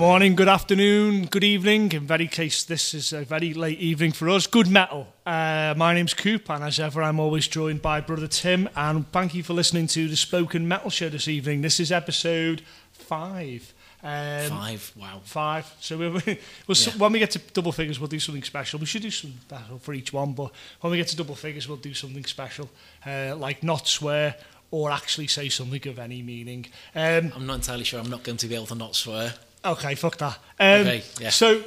Good morning, good afternoon, good evening. In very case, this is a very late evening for us. Good metal. My name's Coop, and as ever, I'm always joined by brother Tim. And thank you for listening to the Spoken Metal Show this evening. This is episode 5. Five. So when we get to double figures, we'll do something special. We should do something special for each one, but when we get to double figures, we'll do something special, like not swear or actually say something of any meaning. I'm not entirely sure. I'm not going to be able to not swear. Okay, fuck that. So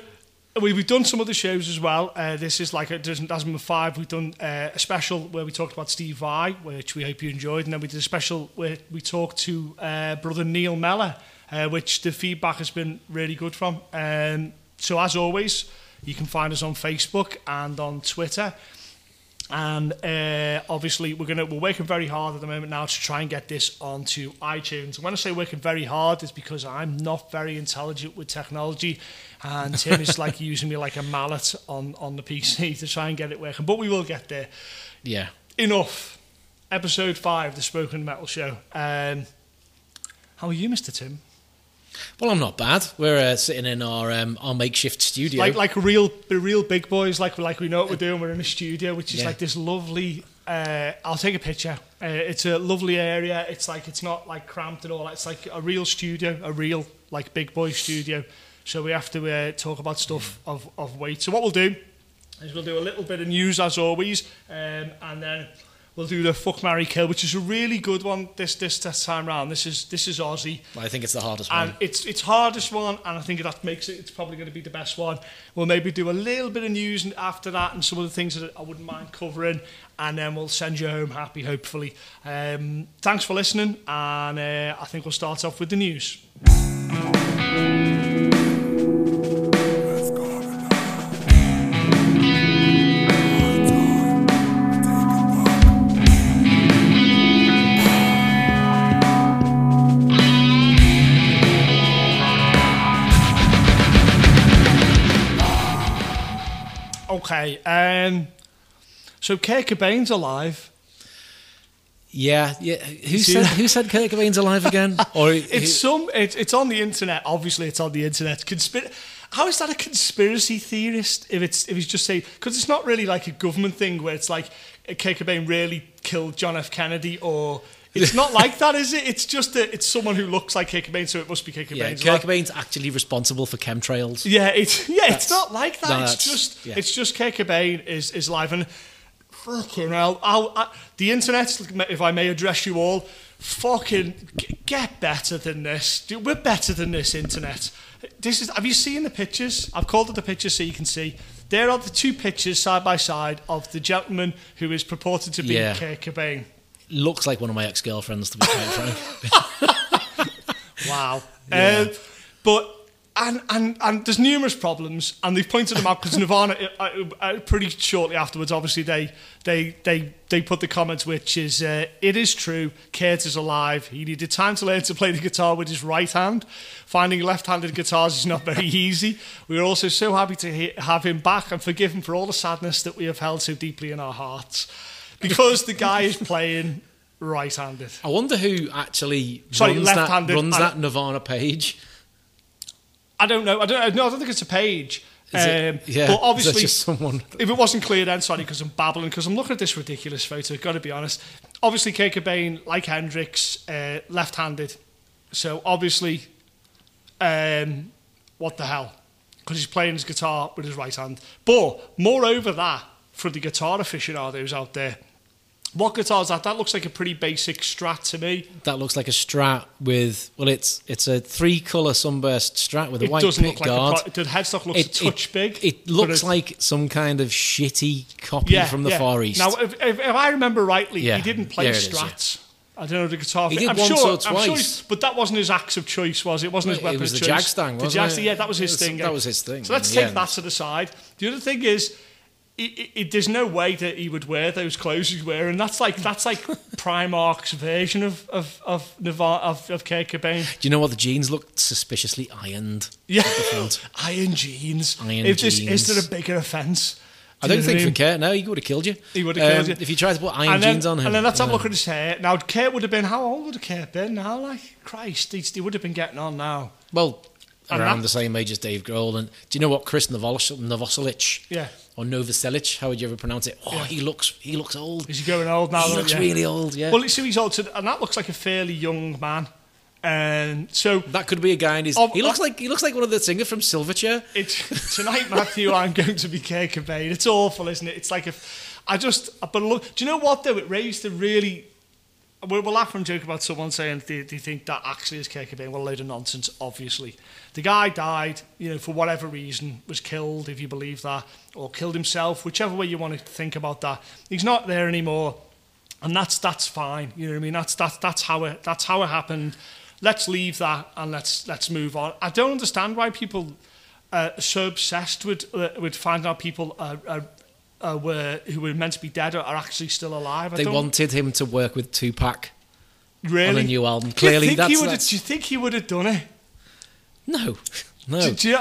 we've done some other shows as well. This is like it doesn't hasn't been 5. We've done a special where we talked about Steve Vai, which we hope you enjoyed, and then we did a special where we talked to brother Neil Meller. Which the feedback has been really good from. So as always, you can find us on Facebook and on Twitter. And obviously, we're working very hard at the moment now to try and get this onto iTunes. And when I say working very hard, it's because I'm not very intelligent with technology, and Tim is like using me like a mallet on the PC to try and get it working. But we will get there. Yeah. Enough. Episode 5, the Spoken Metal Show. How are you, Mr. Tim? Well, I'm not bad. We're sitting in our makeshift studio, like real big boys, like we know what we're doing. We're in a studio, which is like this lovely. I'll take a picture. It's a lovely area. It's not like cramped at all. It's like a real studio, a real like big boy studio. So we have to talk about stuff of weight. So what we'll do is we'll do a little bit of news as always, and then. We'll do the Fuck, Marry, Kill, which is a really good one this time round. This is Ozzy. I think it's the hardest one. And it's hardest one, and I think that makes it. It's probably going to be the best one. We'll maybe do a little bit of news after that, and some of the things that I wouldn't mind covering, and then we'll send you home happy, hopefully. Thanks for listening, and I think we'll start off with the news. Okay, so Kurt Cobain's alive. Yeah. Who said Kurt Cobain's alive again? Or it's on the internet. Obviously, it's on the internet. How is that a conspiracy theorist? If he's just saying, because it's not really like a government thing where it's like Kurt Cobain really killed John F. Kennedy or. It's not like that, is it? It's just that it's someone who looks like Kurt Cobain, so it must be Kurt Cobain. Yeah, Kurt Cobain's actually responsible for chemtrails. Yeah, it's not like that. No, it's just Kurt Cobain is live, and fucking hell, the internet. If I may address you all, fucking get better than this. We're better than this internet. This is. Have you seen the pictures? I've called up the pictures so you can see. There are the two pictures side by side of the gentleman who is purported to be Kurt Cobain. Looks like one of my ex-girlfriends, to be quite frank. Wow. Yeah. But there's numerous problems, and they've pointed them out because Nirvana, pretty shortly afterwards, obviously they put the comment, which is, it is true, Kurt is alive. He needed time to learn to play the guitar with his right hand. Finding left-handed guitars is not very easy. We are also so happy to have him back and forgive him for all the sadness that we have held so deeply in our hearts. Because the guy is playing right-handed. I wonder who actually runs that Nirvana page. I don't know. I don't think it's a page. But obviously, just someone? If it wasn't clear then, sorry, because I'm babbling, because I'm looking at this ridiculous photo, got to be honest. Obviously, Kurt Cobain, like Hendrix, left-handed. So obviously, what the hell? Because he's playing his guitar with his right hand. But moreover that, for the guitar aficionados out there, what guitar is that? That looks like a pretty basic Strat to me. That looks like a Strat with it's a 3-color sunburst Strat with a white pick guard. The headstock looks a touch big. It looks like some kind of shitty copy from the Far East. Now, if I remember rightly, he didn't play Strats. I don't know the guitar. He did once or twice, but that wasn't his axe of choice, was it? It wasn't his weapon of choice. It was the Jagstang, wasn't it? Yeah, that was his thing. That was his thing. So let's take that to the side. The other thing is. There's no way that he would wear those clothes he's wearing. That's like Primark's version of Nirvana, of Kurt Cobain. Do you know what? The jeans look suspiciously ironed. Yeah, iron jeans. Is there a bigger offence? I don't think for Kurt. No, he would have killed you. He would have killed you if you tried to put jeans on him. And then let's have a look at his hair. Now, Kurt would have been how old would Kurt been now? Like Christ, he would have been getting on now. Well. around the same age as Dave Grohl. And do you know what Chris Novoselic? Yeah. Or Novoselic, how would you ever pronounce it? Oh, yeah. He looks old. Is he going old now? He looks really old, yeah. Well, so he's old, and that looks like a fairly young man. So that could be a guy in his... He looks like one of the singers from Silverchair. Tonight, Matthew, I'm going to be Kurt Cobain. It's awful, isn't it? It's like but look, do you know what though? It raised a really... We'll laugh and joke about someone saying, do you think that actually is Kurt Cobain? Well, a load of nonsense, obviously. The guy died, for whatever reason, was killed, if you believe that, or killed himself, whichever way you want to think about that. He's not there anymore, and that's fine. You know what I mean? That's how it happened. Let's leave that and let's move on. I don't understand why people are so obsessed with finding out people who were meant to be dead are actually still alive. They wanted him to work with Tupac on a new album. Clearly, do you think he would have done it? No. Do you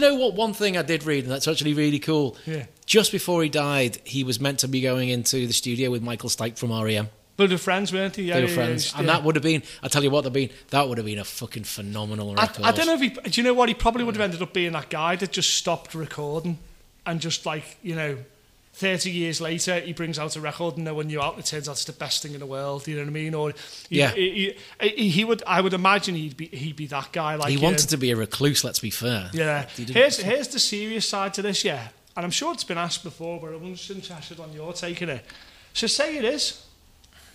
know what? One thing I did read, and that's actually really cool. Yeah. Just before he died, he was meant to be going into the studio with Michael Stipe from R.E.M. But they were friends, weren't they? Yeah, they were friends. Yeah. And that would have been... I tell you what, that would have been a fucking phenomenal record. I don't know if he... Do you know what? He probably would have ended up being that guy that just stopped recording and just 30 years later, he brings out a record and no one knew out. It turns out it's the best thing in the world. You know what I mean? Or he would. I would imagine he'd be that guy. Like he wanted to be a recluse. Let's be fair. Yeah. Here's the serious side to this. Yeah, and I'm sure it's been asked before, but I'm just interested on your take on it. So say it is.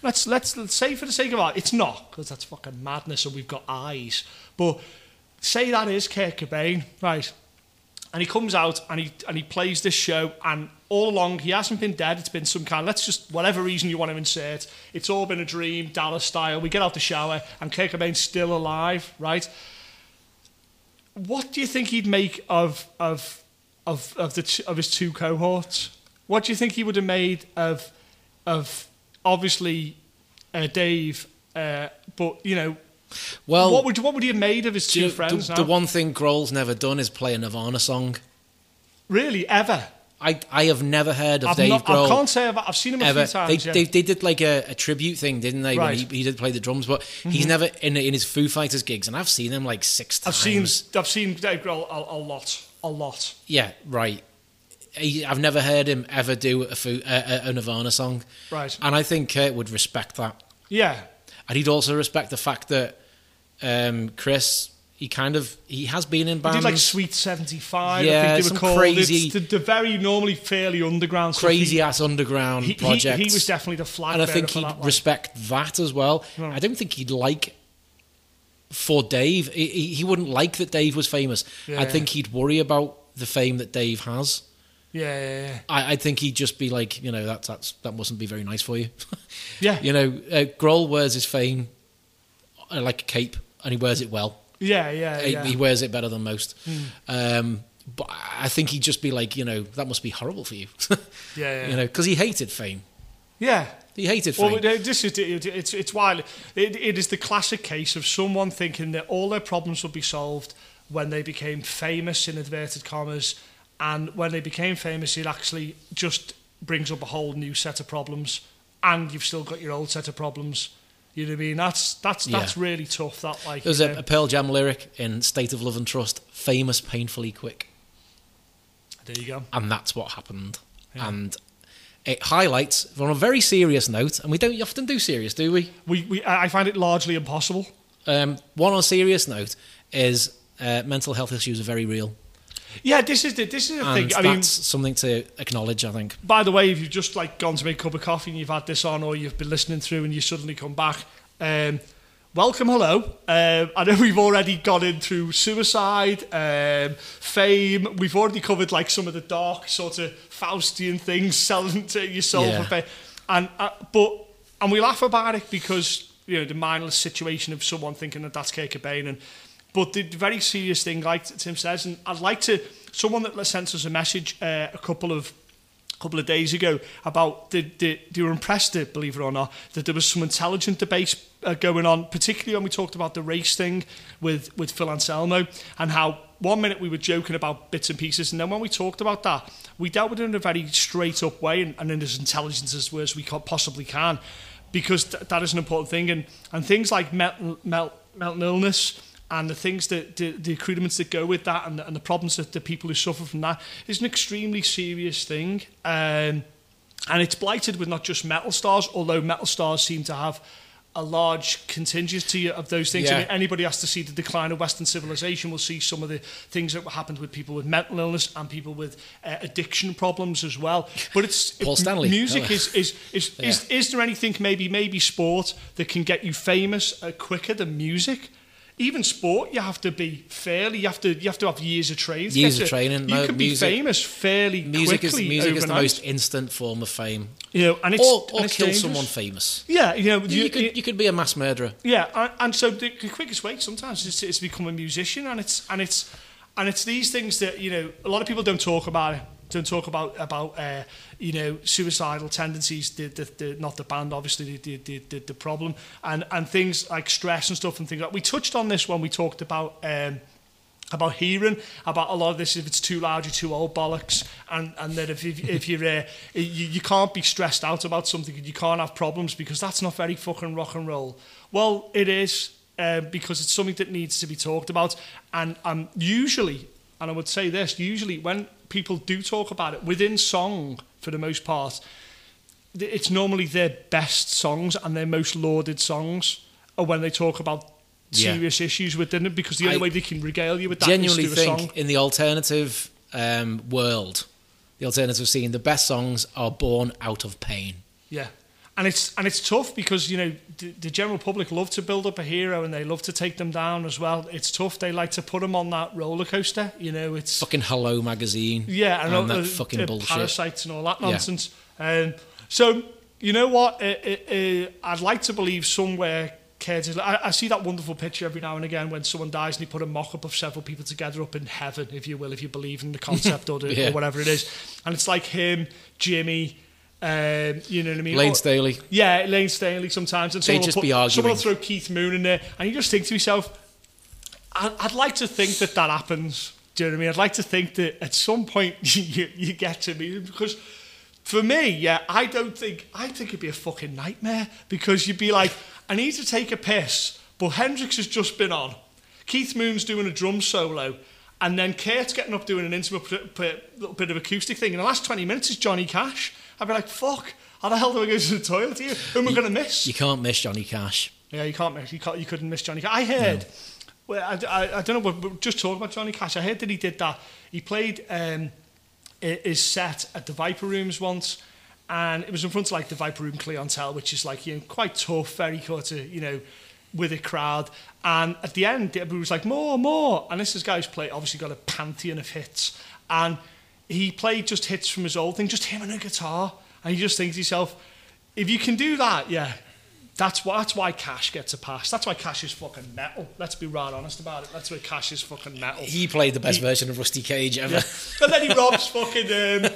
Let's say for the sake of it's not, because that's fucking madness, and we've got eyes. But say that is Kurt Cobain, right? And he comes out and he plays this show, and all along he hasn't been dead. It's been some kind of, let's just, whatever reason you want to insert, it's all been a dream, Dallas style. We get out the shower and Kurt Cobain's still alive, right? What do you think he'd make of his two cohorts? What do you think he would have made of obviously Dave? But well, what would he have made of his two friends? The one thing Grohl's never done is play a Nirvana song. Really, ever? I have never heard of Dave Grohl. I can't say I've seen him a few times. They did like a tribute thing, didn't they? Right. When he did play the drums, but he's never in his Foo Fighters gigs, and I've seen him like six times. I've seen Dave Grohl a lot. Yeah, right. I've never heard him ever do a Nirvana song. Right. And I think Kurt would respect that. Yeah. And he'd also respect the fact that Chris, he has been in bands. He did like Sweet 75, I think they were called. Crazy, the very normally fairly underground stuff. Crazy-ass underground project. He was definitely the flag bearer. And I think he'd respect that as well. No. I don't think he'd like... For Dave, he wouldn't like that Dave was famous. Yeah. I think he'd worry about the fame that Dave has. Yeah. I think he'd just be like, that mustn't be very nice for you. Yeah. Grohl wears his fame like a cape, and he wears it well. Yeah. He wears it better than most. But I think he'd just be like, that must be horrible for you. Yeah. Because he hated fame. Yeah. He hated fame. Well, this is, it's wild. It is the classic case of someone thinking that all their problems would be solved when they became famous, in inverted commas. And when they became famous, it actually just brings up a whole new set of problems, and you've still got your old set of problems. You know what I mean? That's really tough. That there's a Pearl Jam lyric in "State of Love and Trust": "Famous painfully quick." There you go. And that's what happened. Yeah. And it highlights, on a very serious note, and we don't often do serious, do we? I find it largely impossible. One on a serious note is mental health issues are very real. Yeah, this is the thing. I mean, that's something to acknowledge, I think. By the way, if you've just gone to make a cup of coffee and you've had this on, or you've been listening through and you suddenly come back, welcome, hello. I know we've already gone in through suicide, fame. We've already covered some of the dark sort of Faustian things, selling to your soul for fame, and we laugh about it because the mindless situation of someone thinking that that's Kurt Cobain and. But the very serious thing, like Tim says, and I'd like to... Someone that sent us a message a couple of days ago about they were impressed, believe it or not, that there was some intelligent debate going on, particularly when we talked about the race thing with Phil Anselmo, and how one minute we were joking about bits and pieces, and then when we talked about that, we dealt with it in a very straight-up way and in as intelligent as we possibly can, because that is an important thing. And things like mental illness... and the things that the accoutrements that go with that, and the problems that the people who suffer from that, is an extremely serious thing. And it's blighted with not just metal stars, although metal stars seem to have a large contingency of those things. Yeah. I mean, anybody has to see the decline of Western civilization will see some of the things that happened with people with mental illness and people with addiction problems as well. But it's Paul Stanley. Music is there anything maybe sport that can get you famous quicker than music? Even sport, you have to be fairly. You have to have years of training. You can be famous fairly quickly. Music is the most instant form of fame. You know, and it's or kill someone famous. Yeah, you know, you could be a mass murderer. Yeah, and so the quickest way sometimes is to become a musician, and it's these things that, you know, a lot of people don't talk about. You know, suicidal tendencies, not the band, obviously, the problem, and things like stress and stuff and things like that. We touched on this when we talked about hearing, about a lot of this, if it's too loud, you're too old bollocks, and that if you're you can't be stressed out about something, you can't have problems, because that's not very fucking rock and roll. Well, it is, because it's something that needs to be talked about, and usually, and I would say this, usually when people do talk about it within song, for the most part, it's normally their best songs and their most lauded songs are when they talk about serious issues within it, because the only way they can regale you with that is through a song. I think in the alternative world, the alternative scene, the best songs are born out of pain. Yeah. And it's tough because, you know, the general public love to build up a hero and they love to take them down as well. It's tough. They like to put them on that roller coaster. You know, it's fucking Hello magazine. Yeah, and that fucking bullshit, Parasites and all that nonsense. Yeah. So you know what? I'd like to believe somewhere. I see that wonderful picture every now and again when someone dies and they put a mock-up of several people together up in heaven, if you will, if you believe in the concept or whatever it is. And it's like him, Jimmy. You know what I mean? Lane Staley. Yeah, Lane Staley sometimes. And someone will throw Keith Moon in there, and you just think to yourself, I'd like to think that happens. Do you know what I mean? I'd like to think that at some point you get to me, because for me, I think it'd be a fucking nightmare, because you'd be like, I need to take a piss, but Hendrix has just been on, Keith Moon's doing a drum solo, and then Kurt's getting up doing an intimate little bit of acoustic thing. In the last 20 minutes is Johnny Cash. I'd be like, fuck, how the hell do I go to the toilet here? Who am I going to miss? You can't miss Johnny Cash. Yeah, you couldn't miss Johnny Cash. I heard, I don't know, but just talking about Johnny Cash, I heard that he did that. He played his set at the Viper Rooms once, and it was in front of, like, the Viper Room clientele, which is, like, you know, quite tough, very sort of, you know, with a crowd. And at the end, it was like, more. And this guy's played, obviously got a pantheon of hits. And he played just hits from his old thing, just him and a guitar. And you just think to yourself, if you can do that, yeah, that's why Cash gets a pass. That's why Cash is fucking metal. Let's be right honest about it. That's why Cash is fucking metal. He played the best version of Rusty Cage ever. Yeah. But then he robs fucking,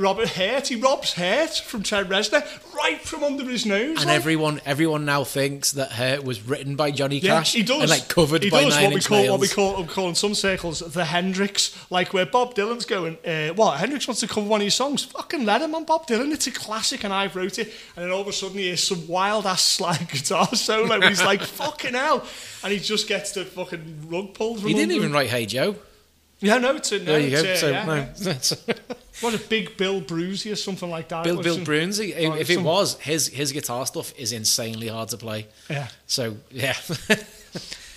Robert Hurt. He robs Hurt from Trent Reznor right from under his nose. And like, everyone now thinks that Hurt was written by Johnny Cash. He does. And like covered by Nine Inch Nails. What we call in some circles the Hendrix, like where Bob Dylan's going, Hendrix wants to cover one of his songs? Fucking let him on Bob Dylan. It's a classic and I've wrote it. And then all of a sudden he hears some wild-ass slide guitar solo. And he's like, fucking hell. And he just gets the fucking rug pulled from him. He didn't even write Hey Joe. Yeah, no, it's a... No, there you go. What a big Bill Bruzy or something like that. Bill Bruzy. If it was, his guitar stuff is insanely hard to play. Yeah. So, yeah.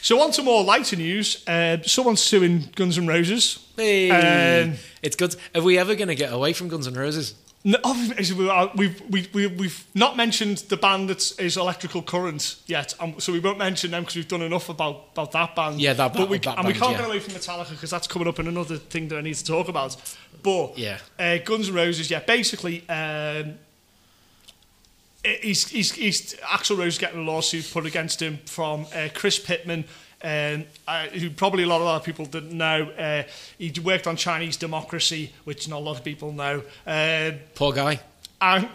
So on to more lighter news. Someone's suing Guns N' Roses. Hey. It's good. Are we ever going to get away from Guns N' Roses? No, we've not mentioned the band that is Electrical Current yet, so we won't mention them because we've done enough about that band. Yeah, we can't get away from Metallica because that's coming up in another thing that I need to talk about. But yeah, Guns N' Roses, yeah, basically, Axl Rose is getting a lawsuit put against him from Chris Pittman, who probably a lot of people didn't know. He worked on Chinese Democracy, which not a lot of people know. Poor guy. And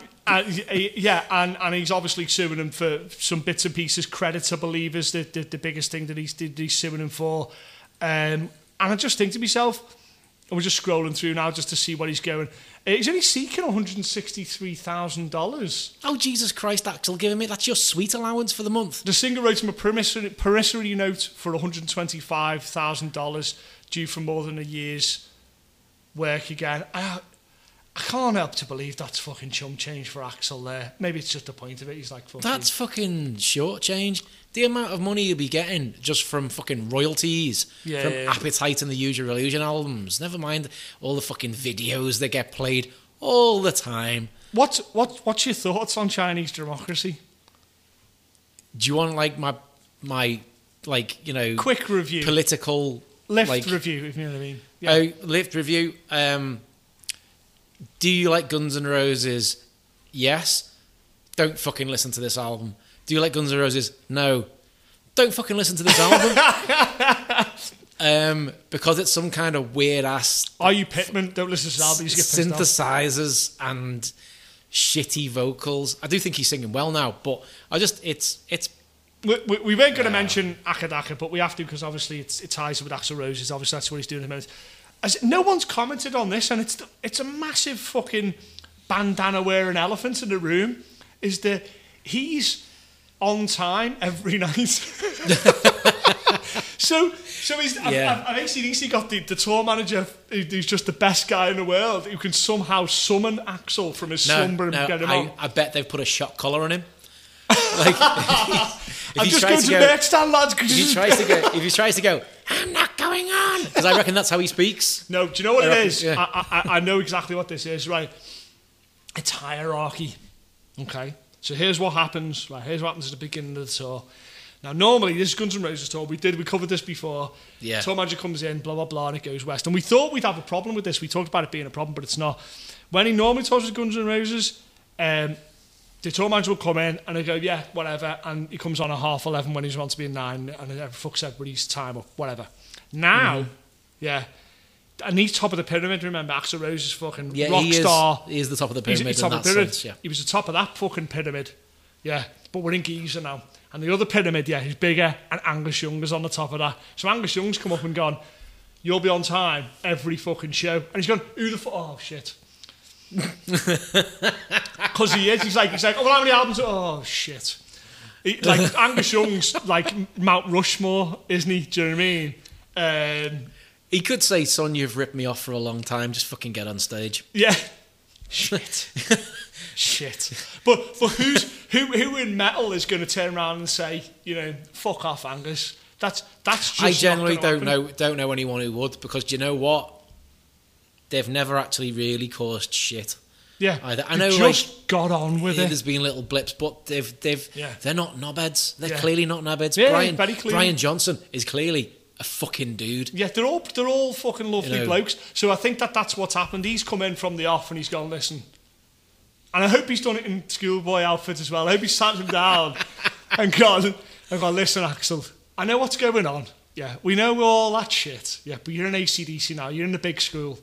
he's obviously suing him for some bits and pieces. Credits, I believe, is the biggest thing that he's suing him for. And I just think to myself, And we're just scrolling through now just to see where he's going. He's only seeking $163,000. Oh, Jesus Christ, Axl, give him it. That's your sweet allowance for the month. The singer wrote him a promissory note for $125,000 due for more than a year's work again. I can't help to believe that's fucking chump change for Axl there. Maybe it's just the point of it. He's like, fuck that's you. Fucking short change. The amount of money you'll be getting just from fucking royalties, from Appetite and the Use Your Illusion albums. Never mind all the fucking videos that get played all the time. What's your thoughts on Chinese Democracy? Do you want like my like, you know, quick review, political left like, review, if you know what I mean? Yeah. Oh, left review. Do you like Guns N' Roses? Yes. Don't fucking listen to this album. Do you like Guns N' Roses? No. Don't fucking listen to this album. Because it's some kind of weird-ass... Are you Pittman? Don't listen to this album. You get synthesizers and shitty vocals. I do think he's singing well now, but I just... it's. We weren't going to mention Akadaka, but we have to because obviously it ties with Axl Rose. Obviously, that's what he's doing at the moment. No one's commented on this, and it's a massive fucking bandana-wearing elephant in the room, is that he's on time every night. so he's, I've actually got the tour manager who's just the best guy in the world who can somehow summon Axl from his slumber and get him on. I bet they've put a shot collar on him. Like, I'm just going to merch stand, lads. If he tries to go, I'm not going on. Because I reckon that's how he speaks. No, do you know what it is? Yeah. I know exactly what this is, right? It's hierarchy. Okay? So here's what happens. Right, here's what happens at the beginning of the tour. Now, normally, this is Guns N' Roses tour. We covered this before. Yeah. Tour manager comes in, blah, blah, blah, and it goes west. And we thought we'd have a problem with this. We talked about it being a problem, but it's not. When he normally tours with Guns N' Roses, the tour manager will come in and they go, yeah, whatever. And he comes on at 11:30 when he's meant to be at 9 and it fucks everybody's time up, whatever. Now, and he's top of the pyramid, remember? Axl Rose is fucking rock star. He is the top of the pyramid. He's top of the pyramid. Sense, yeah. He was the top of that fucking pyramid. Yeah, but we're in Giza now. And the other pyramid, yeah, he's bigger and Angus Young is on the top of that. So Angus Young's come up and gone, you'll be on time every fucking show. And he's gone, who the fuck? Oh, shit. Because he is. He's like, oh, well, how many albums? Oh, shit. Like, Angus Young's like Mount Rushmore, isn't he? Do you know what I mean? He could say, son, you've ripped me off for a long time. Just fucking get on stage. Yeah. Shit. Shit. But who in metal is going to turn around and say, you know, fuck off, Angus? That's just. I generally don't know anyone who would, because do you know what? They've never actually really caused shit. Yeah, either. I know, just like, got on with it. There's been little blips, but they're not knobheads. They're clearly not knobheads. Yeah, Brian Johnson is clearly a fucking dude. Yeah, they're all fucking lovely blokes. So I think that's what's happened. He's come in from the off and he's gone, listen. And I hope he's done it in schoolboy outfit as well. I hope he's sat him down and gone, listen, Axl, I know what's going on. Yeah, we know all that shit. Yeah, but you're in AC/DC now. You're in the big school.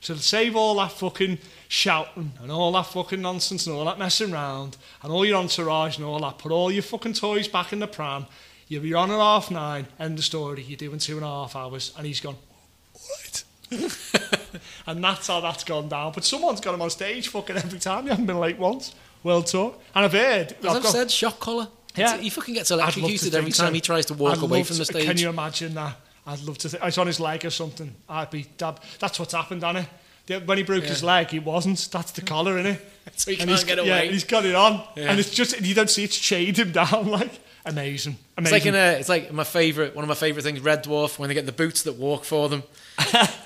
So save all that fucking shouting and all that fucking nonsense and all that messing around and all your entourage and all that. Put all your fucking toys back in the pram. You'll be on at 9:30. End of story. You're doing 2.5 hours. And he's gone, what? And that's how that's gone down. But someone's got him on stage fucking every time. You haven't been late once. World tour. And I've heard... As I've said, shock collar. Yeah. He fucking gets electrocuted every time he tries to walk away from the stage. Can you imagine that? I'd love to think it's on his leg or something. I'd be dabbed. That's what's happened, hasn't it? When he broke his leg, it wasn't. That's the collar, innit? So he can't get away. Yeah, he's got it on, and it's just you don't see it shade him down. Like amazing. It's like one of my favorite things. Red Dwarf, when they get the boots that walk for them,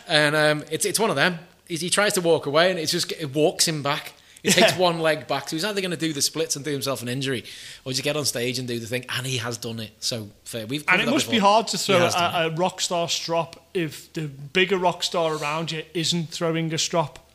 and it's one of them. He tries to walk away, and it walks him back. He takes one leg back, so he's either going to do the splits and do himself an injury, or just get on stage and do the thing. And he has done it. So fair. It must be hard to throw a rock star strop if the bigger rock star around you isn't throwing a strop.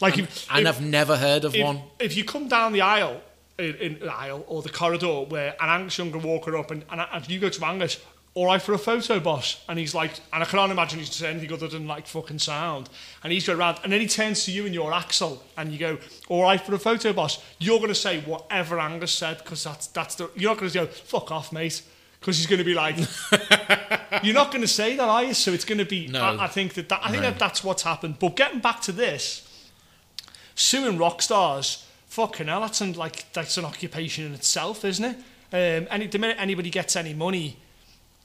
Like, I've never heard of one. If you come down the aisle, or the corridor, where an Angus Young can walk her up, and you go to Angus, all right for a photo, boss. And he's like, and I can't imagine he's saying anything other than like fucking sound. And he's going around, and then he turns to you and you're Axl, and you go, all right for a photo, boss. You're going to say whatever Angus said, because that's the, you're not going to go, fuck off, mate. because he's going to be like, you're not going to say that, are you? So it's going to be, no. I think that's what's happened. But getting back to this, suing rock stars, fucking hell, that's an occupation in itself, isn't it? The minute anybody gets any money,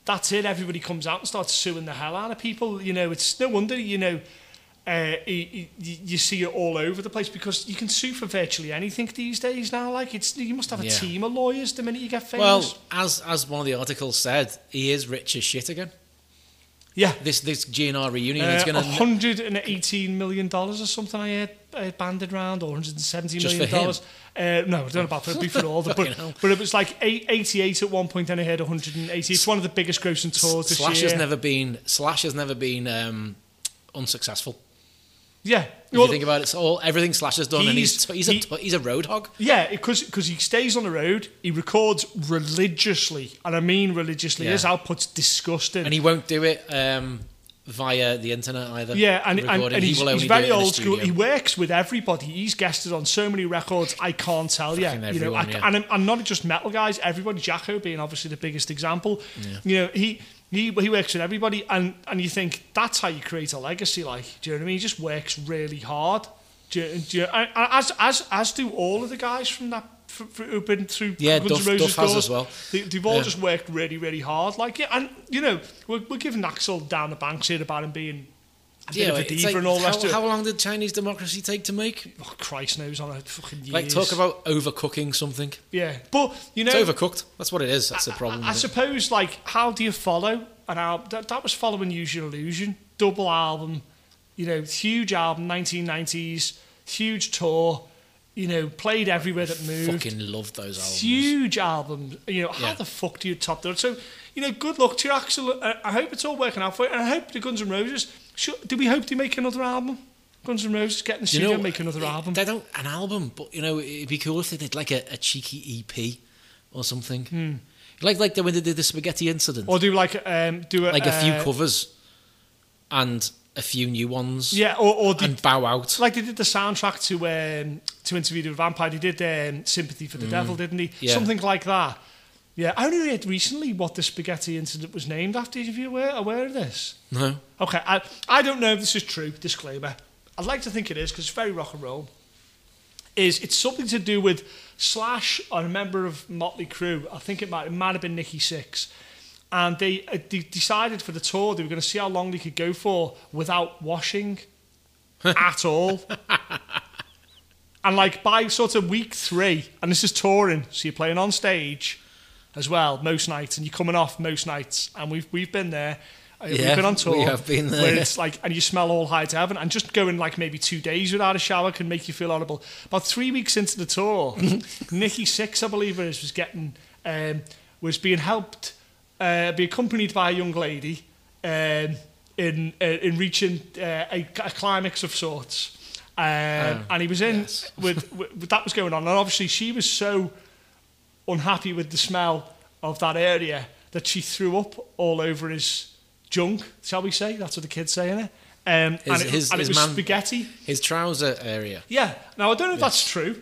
that's it. Everybody comes out and starts suing the hell out of people. You know, it's no wonder, you know, you see it all over the place, because you can sue for virtually anything these days now. Like, you must have a team of lawyers the minute you get famous. Well, as one of the articles said, he is rich as shit again. Yeah. This GNR reunion is going to... $118 million or something I heard banded round, or $170 million. Just for him? No, I don't know about for all the... But it was like 88 at one point, then I heard 180. It's one of the biggest grossing tours this year. Slash has never been unsuccessful. Yeah. If you think about it, everything Slash has done, he's a road hog. Yeah, because he stays on the road, he records religiously, and I mean religiously. Yeah. His output's disgusting. And he won't do it via the internet either. Yeah, and he's very old school. He works with everybody. He's guested on so many records, I can't tell you. And not just metal guys, everybody, Jacko being obviously the biggest example. Yeah. You know, He works with everybody, and you think, that's how you create a legacy, like, do you know what I mean? He just works really hard. As do all of the guys from that, who've been through Guns N' Roses doors, as well. They've all just worked really, really hard. Like, yeah, and, you know, we're giving Axl down the banks here about him being a bit of a diva, like, and all that. How long did Chinese Democracy take to make? Oh, Christ knows, on a fucking years. Like, talk about overcooking something. Yeah, but, you know... It's overcooked. That's what it is. That's the problem. I suppose, like, how do you follow an album? That was following Use Your Illusion. Double album, you know, huge album, 1990s, huge tour, you know, played everywhere that moved. Fucking loved those albums. Huge album. You know, how the fuck do you top that? So, you know, good luck to you, Axl. I hope it's all working out for you, and I hope the Guns N' Roses... Sure, do we hope they make another album? Guns N' Roses get in the studio and make another album? They don't an album, but you know, it'd be cool if they did like a cheeky EP or something. Mm. Like when they did the Spaghetti Incident. Or do like a few covers and a few new ones. Yeah, and bow out. Like they did the soundtrack to Interview with a Vampire. They did Sympathy for the Devil, didn't he? Yeah. Something like that. Yeah, I only read recently what the Spaghetti Incident was named after. Are you aware of this? No. Okay, I don't know if this is true, disclaimer. I'd like to think it is, because it's very rock and roll. It's something to do with Slash or a member of Motley Crue. I think it might have been Nikki Sixx. And they decided for the tour they were going to see how long they could go for without washing at all. And like by sort of week 3, and this is touring, so you're playing on stage... as well, most nights, and you're coming off most nights, and we've been there. We've been on tour. We have been there. Where it's like, and you smell all high to heaven, and just going like maybe 2 days without a shower can make you feel horrible. About 3 weeks into the tour, Nikki Sixx, I believe it is, was being helped, be accompanied by a young lady in reaching a climax of sorts. And he was in with that was going on, and obviously she was so unhappy with the smell of that area that she threw up all over his junk, shall we say? That's what the kids say, innit? It was spaghetti. His trouser area. Yeah. Now, I don't know if that's true,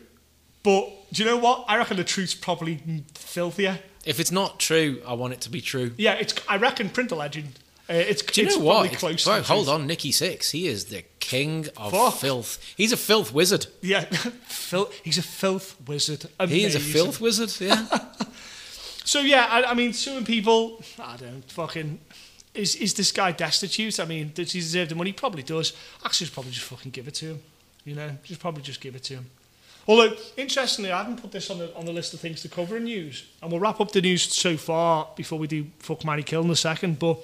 but do you know what? I reckon the truth's probably filthier. If it's not true, I want it to be true. Yeah, I reckon print a legend. Do you know what? Hold on, Nikki Sixx. He is the king of filth. He's a filth wizard. Yeah, he's a filth wizard. Amazing. He is a filth wizard. Yeah. So yeah, I mean, suing people. I don't fucking. Is this guy destitute? I mean, does he deserve the money? Probably does. Actually, probably just fucking give it to him. You know, just probably just give it to him. Although, interestingly, I haven't put this on the list of things to cover in news, and we'll wrap up the news so far before we do fuck, marry, kill in a second, but.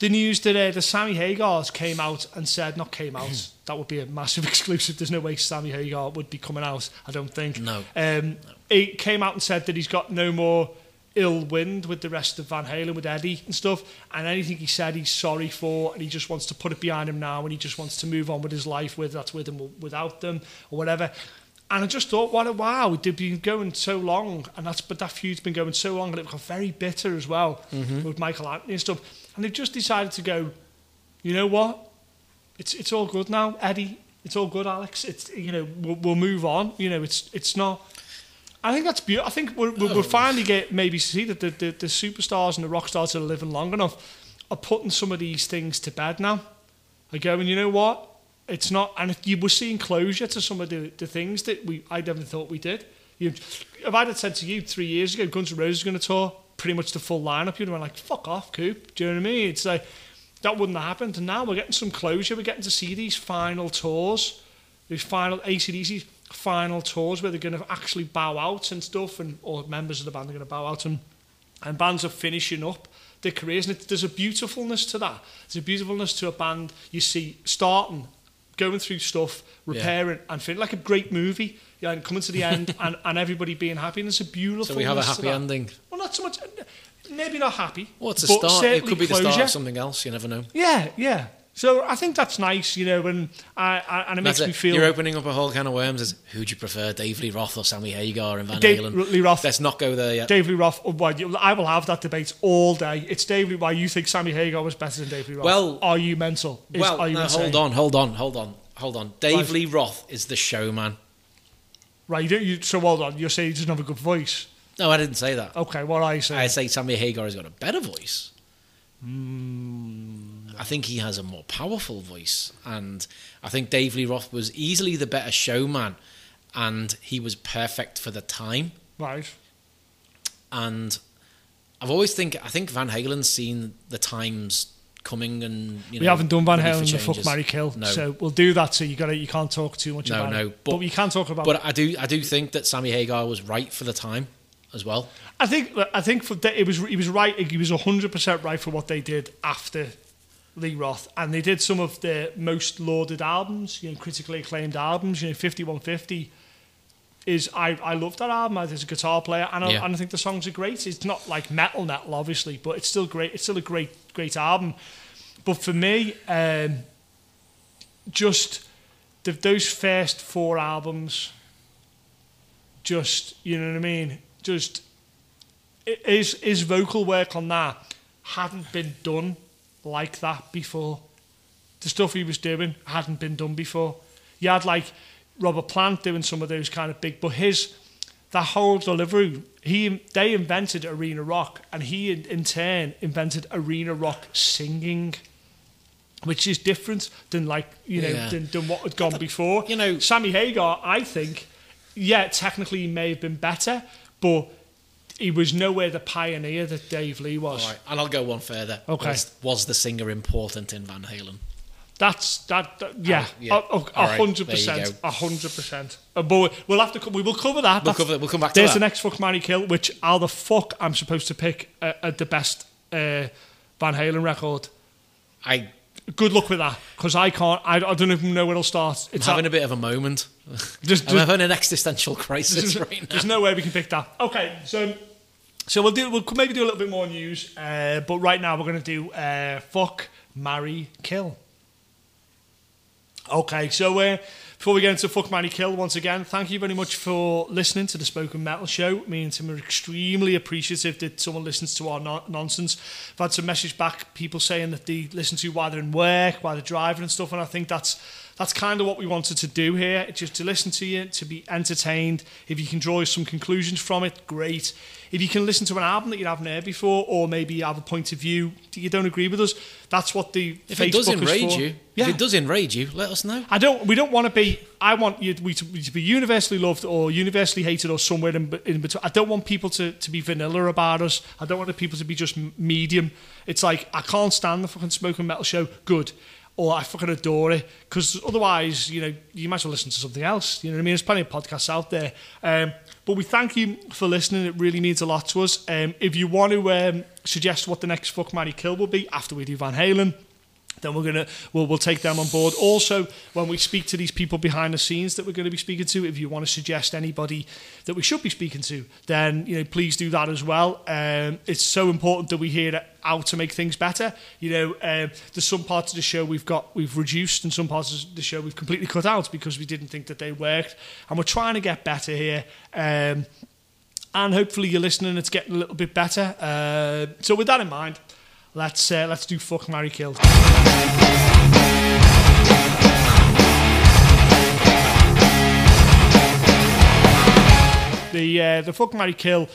The news that the Sammy Hagars came out and said, that would be a massive exclusive. There's no way Sammy Hagar would be coming out, I don't think. No. He came out and said that he's got no more ill wind with the rest of Van Halen, with Eddie and stuff, and anything he said he's sorry for, and he just wants to put it behind him now, and he just wants to move on with his life, whether that's with him without them or whatever. And I just thought, what a wow, they've been going so long, but that feud's been going so long, and it got very bitter as well with Michael Anthony and stuff. And they've just decided to go, you know what? It's all good now, Eddie. It's all good, Alex. We'll move on. You know, it's not. I think that's beautiful. I think we'll finally get maybe see that the superstars and the rock stars that are living long enough are putting some of these things to bed now. Like going, you know what? It's not, and you were seeing closure to some of the things that I never thought we did. If I'd have said to you 3 years ago, Guns N' Roses is going to tour pretty much the full lineup, you'd have been like, fuck off, Coop. Do you know what I mean? It's like, that wouldn't have happened. And now we're getting some closure. We're getting to see these final tours, these final AC/DC's final tours where they're going to actually bow out and stuff, and or members of the band are going to bow out, and bands are finishing up their careers. And there's a beautifulness to that. There's a beautifulness to a band you see starting, going through stuff, repairing, and feeling like a great movie, and coming to the end, and everybody being happy. And it's a beautiful. So we have a happy ending. Well, not so much. Maybe not happy. Well, it's a start. It could be the start of something else. You never know. Yeah, yeah. So I think that's nice, you know, and it makes me feel... You're opening up a whole can of worms. As who'd you prefer, Dave Lee Roth or Sammy Hagar and Van Halen? Dave Lee Roth. Let's not go there yet. Dave Lee Roth. I will have that debate all day. It's Dave Lee. Why you think Sammy Hagar was better than Dave Lee Roth? Well, are you mental? Hold on. Dave Lee Roth is the showman. Right. So hold on. You're saying he doesn't have a good voice. No, I didn't say that. Okay, what I say? I say Sammy Hagar has got a better voice. I think he has a more powerful voice, and I think Dave Lee Roth was easily the better showman, and he was perfect for the time. Right. And I think Van Halen's seen the times coming, and we haven't done Van Halen the Fuck Marry Kill. No. So we'll do that. So you can't talk too much about it. No, but you can talk about. But I do think that Sammy Hagar was right for the time as well. I think he was right. He was 100% right for what they did after Lee Roth, and they did some of their most lauded albums, critically acclaimed albums. 5150 is I love that album as a guitar player, and I think the songs are great. It's not like metal, obviously, but it's still great. It's still a great album. But for me, just those first four albums, just, you know what I mean? Just, his vocal work on that hadn't been done like that before. The stuff he was doing hadn't been done before. You had like Robert Plant doing some of those kind of big, but that whole delivery, they invented arena rock, and he in turn invented arena rock singing, which is different than than what had gone before. Sammy Hagar, I think, technically he may have been better, but he was nowhere the pioneer that Dave Lee was. All right, and I'll go one further. Okay. Was the singer important in Van Halen? Yeah. 100%. 100%. But we'll cover that. We'll come back to that. There's the next Fuck, Marry, Kill, which how the fuck I'm supposed to pick the best Van Halen record. Good luck with that, because I can't. I don't even know where it'll start. I'm having a bit of a moment. I'm having an existential crisis right now. There's no way we can pick that. Okay, so we'll maybe do a little bit more news, but right now we're going to do Fuck, Marry, Kill. Okay, so before we get into Fuck, Marry, Kill, once again, thank you very much for listening to the Spoken Metal Show. Me and Tim are extremely appreciative that someone listens to our nonsense. I've had some message back, people saying that they listen to while they're in work, while they're driving and stuff, and I think that's kind of what we wanted to do here, just to listen to you, to be entertained. If you can draw some conclusions from it, great. If you can listen to an album that you haven't heard before, or maybe you have a point of view that you don't agree with us, that's what the Facebook is for. If it does enrage you, let us know. We don't want to be... I want you to be universally loved or universally hated or somewhere in between. I don't want people to be vanilla about us. I don't want people to be just medium. It's like, I can't stand the fucking Smoking Metal Show. Good. Or I fucking adore it, because otherwise, you might as well listen to something else. You know what I mean? There's plenty of podcasts out there. But we thank you for listening. It really means a lot to us. If you want to suggest what the next Fuck, Marry, Kill will be after we do Van Halen, then we'll take them on board. Also, when we speak to these people behind the scenes that we're going to be speaking to, if you want to suggest anybody that we should be speaking to, then please do that as well. It's so important that we hear how to make things better. There's some parts of the show we've reduced, and some parts of the show we've completely cut out because we didn't think that they worked. And we're trying to get better here. And hopefully you're listening, it's getting a little bit better. So with that in mind, let's do Fuck, Marry, Kill. The Fuck, Marry, Kill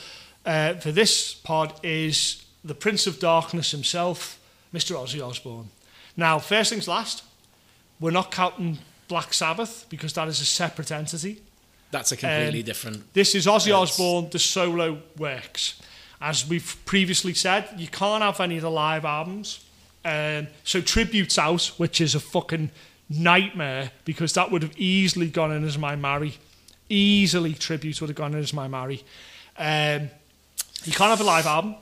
for this pod is the Prince of Darkness himself, Mr. Ozzy Osbourne. Now, first things last, we're not counting Black Sabbath because that is a separate entity. That's a completely different... This is Ozzy Osbourne, the solo works. As we've previously said, you can't have any of the live albums. So Tribute's out, which is a fucking nightmare, because that would have easily gone in as My Marry. Easily Tribute would have gone in as My Marry. You can't have a live album.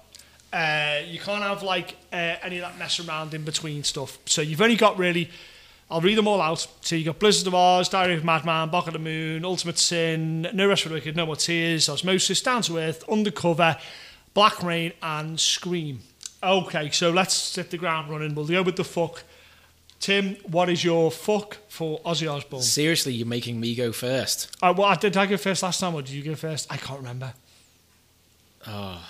You can't have like any of that mess around in between stuff. So you've only got really... I'll read them all out. So you've got Blizzard of Ozz, Diary of a Madman, Bark of the Moon, Ultimate Sin, No Rest for the Wicked, No More Tears, Osmosis, Down to Earth, Undercover, Black Rain, and Scream. Okay, so let's hit the ground running. We'll go with the fuck. Tim, what is your fuck for Ozzy Osbourne? Seriously, you're making me go first. Well, did I go first last time, or did you go first? I can't remember. Oh.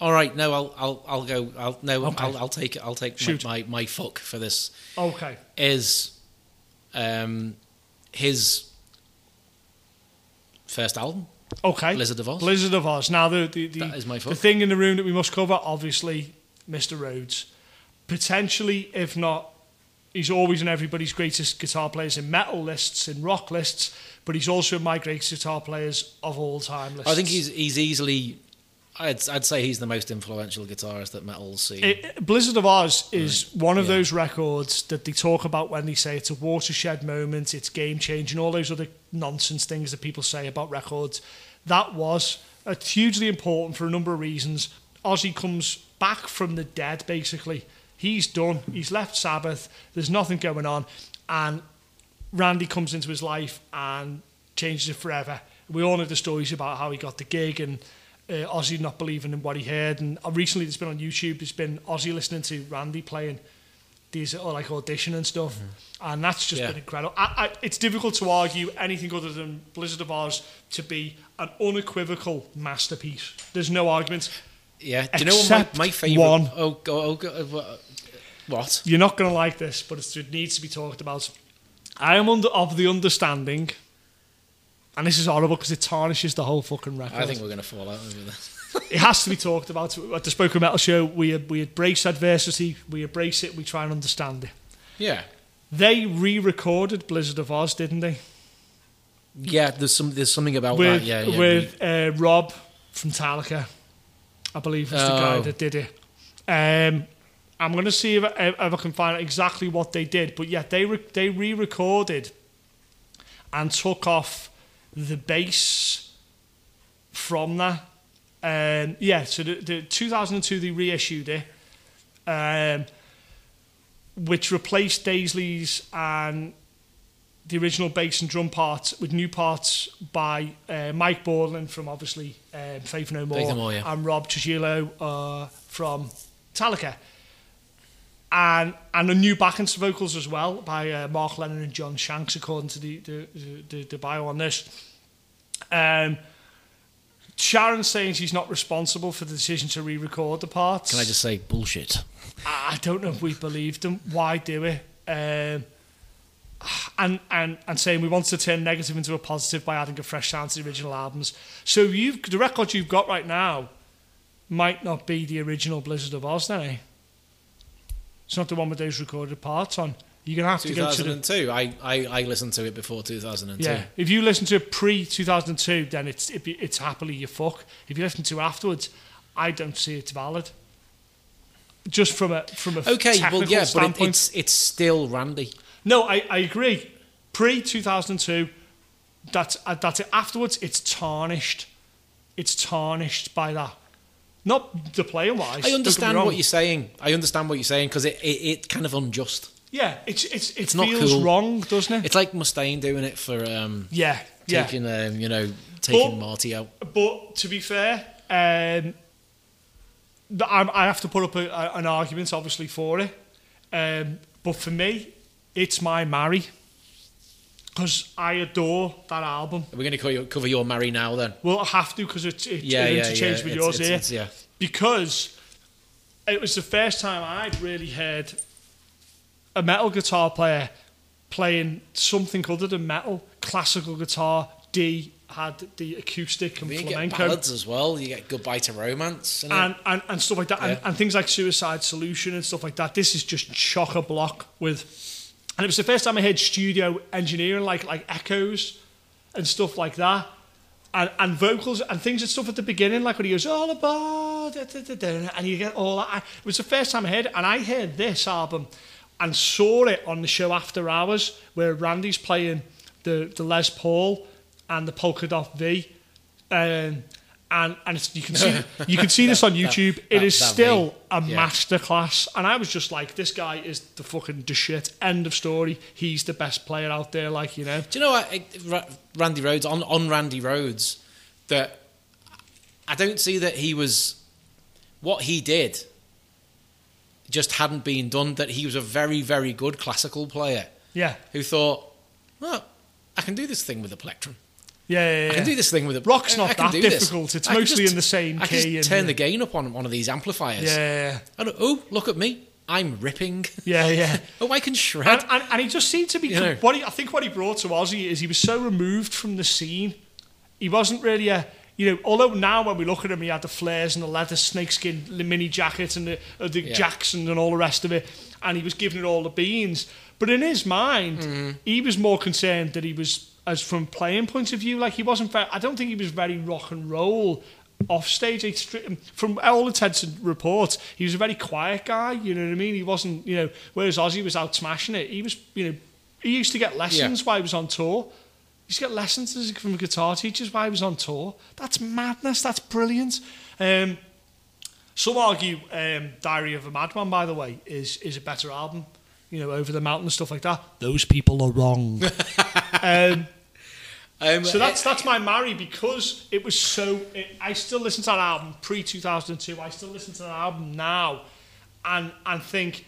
All right, no, I'll go. I'll take it. I'll take my fuck for this. Okay, is his first album? Okay, Blizzard of Ozz. Blizzard of Ozz. Now the that is my fuck. The thing in the room that we must cover, obviously, Mr. Rhoads. Potentially, if not, he's always in everybody's greatest guitar players in metal lists, in rock lists, but he's also in my greatest guitar players of all time lists. I think he's easily. I'd say he's the most influential guitarist that metal's seen. Blizzard of Ozz is one of those records that they talk about when they say it's a watershed moment, it's game-changing, all those other nonsense things that people say about records. That was hugely important for a number of reasons. Ozzy comes back from the dead, basically. He's done. He's left Sabbath. There's nothing going on. And Randy comes into his life and changes it forever. We all know the stories about how he got the gig and... Ozzy not believing in what he heard, and recently there's been on YouTube, there's been Ozzy listening to Randy playing these like audition and stuff, and that's just been incredible. It's difficult to argue anything other than Blizzard of Ozz to be an unequivocal masterpiece. There's no arguments. Yeah, do you know what my favourite one? Oh God, what? You're not going to like this, but it needs to be talked about. I am of the understanding. And this is horrible because it tarnishes the whole fucking record. I think we're going to fall out over that. It has to be talked about. At the Spoken Metal Show, we embrace adversity, we embrace it, we try and understand it. Yeah. They re-recorded Blizzard of Ozz, didn't they? Yeah, there's something about that. Yeah, with Rob from Metallica, I believe was the guy that did it. I'm going to see if I can find out exactly what they did. But yeah, they re-recorded and took off the bass from that. So the 2002 they reissued it, which replaced Daisley's and the original bass and drum parts with new parts by Mike Borland from, obviously, Faith No More, and Rob Trujillo from Metallica. And the new backing vocals as well by Mark Lennon and John Shanks, according to the bio on this. Sharon's saying she's not responsible for the decision to re-record the parts. Can I just say bullshit? I don't know if we believe them. Why do it? And saying we want to turn negative into a positive by adding a fresh sound to the original albums. So the record you've got right now might not be the original Blizzard of Ozz, then, eh? It's not the one with those recorded parts on. You're going to have to go to 2002. I listened to it before 2002. Yeah. If you listen to it pre-2002, then it's happily your fuck. If you listen to it afterwards, I don't see it's valid. Just from a technical standpoint. But it's still Randy. No, I agree. Pre-2002, that's it. Afterwards, it's tarnished. It's tarnished by that. Not the player wise. I understand what you're saying. Because it kind of unjust. Yeah, it feels not cool. Wrong, doesn't it? It's like Mustaine doing it for taking Marty out. But to be fair, I have to put up an argument, obviously, for it. But for me, it's My Marry. Because I adore that album. Are we going to cover your Marry now then? Well, I have to because it's interchanged with yours here. Because it was the first time I'd really heard a metal guitar player playing something other than metal, classical guitar, D had the acoustic and flamenco. You get ballads as well. You get Goodbye to Romance. And stuff like that. Yeah. And things like Suicide Solution and stuff like that. This is just chock-a-block with... And it was the first time I heard studio engineering, like echoes and stuff like that. And vocals and things and stuff at the beginning, like when he goes, all about... And you get all that. It was the first time I heard it. And I heard this album and saw it on the show After Hours, where Randy's playing the Les Paul... and the Polka Dot V, and it's, you can see this on YouTube. It is still a masterclass, and I was just like, this guy is the fucking the shit. End of story. He's the best player out there. Like, you know. Do you know what, Randy Rhoads on Randy Rhoads, that I don't see that he was what he did just hadn't been done. That he was a very, very good classical player. Yeah, who thought, well, I can do this thing with a plectrum. Yeah. I can do this thing with a... Rock's not that difficult. It's mostly in the same key. I can just turn the gain up on one of these amplifiers. Yeah. And, oh, look at me. I'm ripping. Yeah. Oh, I can shred. And he just seemed to be... I think what he brought to Ozzy is he was so removed from the scene. He wasn't really a... You know, although now when we look at him, he had the flares and the leather snakeskin mini jacket and the Jackson and all the rest of it. And he was giving it all the beans. But in his mind, he was more concerned that he was, as from playing point of view, like he wasn't very, I don't think he was very rock and roll off stage. From all the Ted's reports, he was a very quiet guy, you know what I mean? He wasn't, you know, whereas Ozzy was out smashing it. He was, you know, he used to get lessons while he was on tour. He used to get lessons from guitar teachers while he was on tour. That's madness. That's brilliant. Some argue Diary of a Madman, by the way, is a better album. You know, Over the Mountain and stuff like that. Those people are wrong. So that's my marry, because it was so... I still listen to that album pre-2002. I still listen to that album now, and think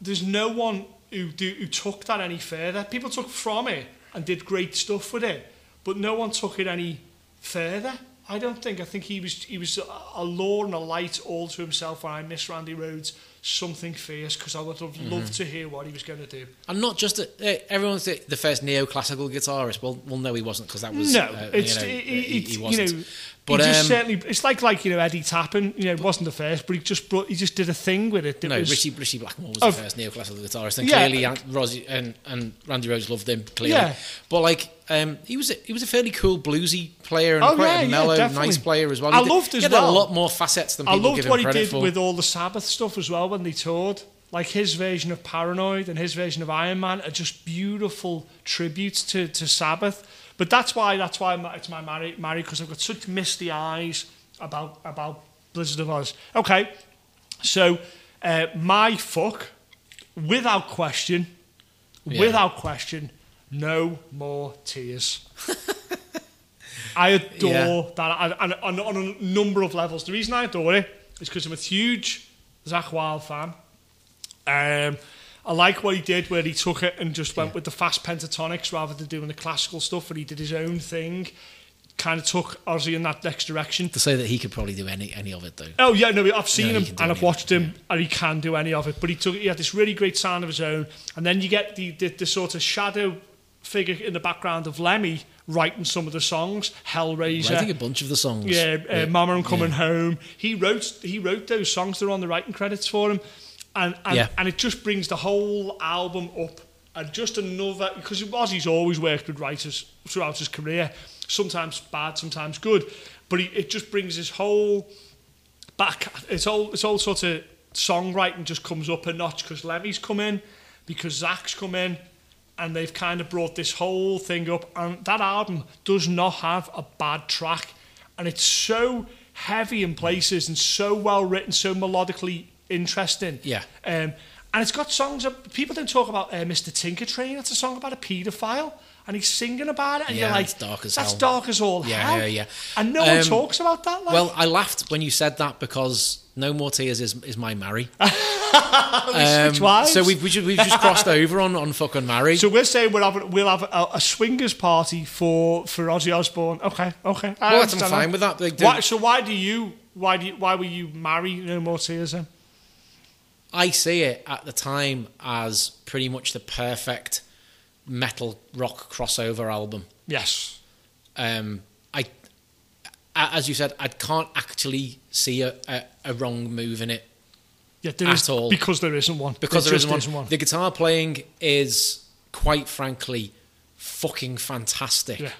there's no one who took that any further. People took from it and did great stuff with it, but no one took it any further, I don't think. I think he was a law and a light all to himself, and I miss Randy Rhoads something fierce, because I would have loved to hear what he was going to do. And not just... everyone's the first neoclassical guitarist. Well, no, he wasn't, because that was... No, he wasn't. You know, but he just certainly... It's like you know, Eddie Tappen, you know, wasn't the first, but he just did a thing with it. Richie Blackmore was the first neoclassical guitarist, and clearly Rosy and Randy Rhoads loved him, clearly. Yeah. But, like... He was a fairly cool bluesy player and quite a mellow, nice player as well. He had a lot more facets than people give him credit for. I loved what he did with all the Sabbath stuff as well when they toured. Like his version of Paranoid and his version of Iron Man are just beautiful tributes to Sabbath. But that's why it's my marry, because I've got such misty eyes about Blizzard of Ozz. Okay, so my fuck, without question. No More Tears. I adore that, and on a number of levels. The reason I adore it is because I'm a huge Zakk Wylde fan. I like what he did, where he took it and just went with the fast pentatonics rather than doing the classical stuff, and he did his own thing. Kind of took Ozzy in that next direction. To say that he could probably do any of it, though. Oh, yeah, no, I've seen him, and I've watched him, and he can do any of it. But he had this really great sound of his own, and then you get the sort of shadow figure in the background of Lemmy writing some of the songs, Hellraiser. Writing a bunch of the songs. Yeah, Mama I'm Coming Home. He wrote those songs, they're on the writing credits for him, and it just brings the whole album up. And just another... Because Ozzy's always worked with writers throughout his career, sometimes bad, sometimes good, but it just brings his whole back, it's all sort of songwriting just comes up a notch, because Lemmy's come in, because Zack's come in, and they've kind of brought this whole thing up, and that album does not have a bad track, and it's so heavy in places, and so well written, so melodically interesting. Yeah. And it's got songs, people don't talk about Mr. Tinker Train, that's a song about a paedophile, and he's singing about it, and you're like, that's dark as all hell. And no one talks about that. Like. Well, I laughed when you said that, because No More Tears is my marry. So we've just crossed over on fucking marry. So we're saying we'll have a swingers party for Ozzy Osbourne. Okay. Well, I'm fine with that. Like, why were you marry No More Tears then? I see it at the time as pretty much the perfect metal rock crossover album. Yes. As you said, I can't actually see a wrong move in it. Yeah, there at is, all. Because there isn't one. Because there isn't one. The guitar playing is, quite frankly, fucking fantastic. Yeah.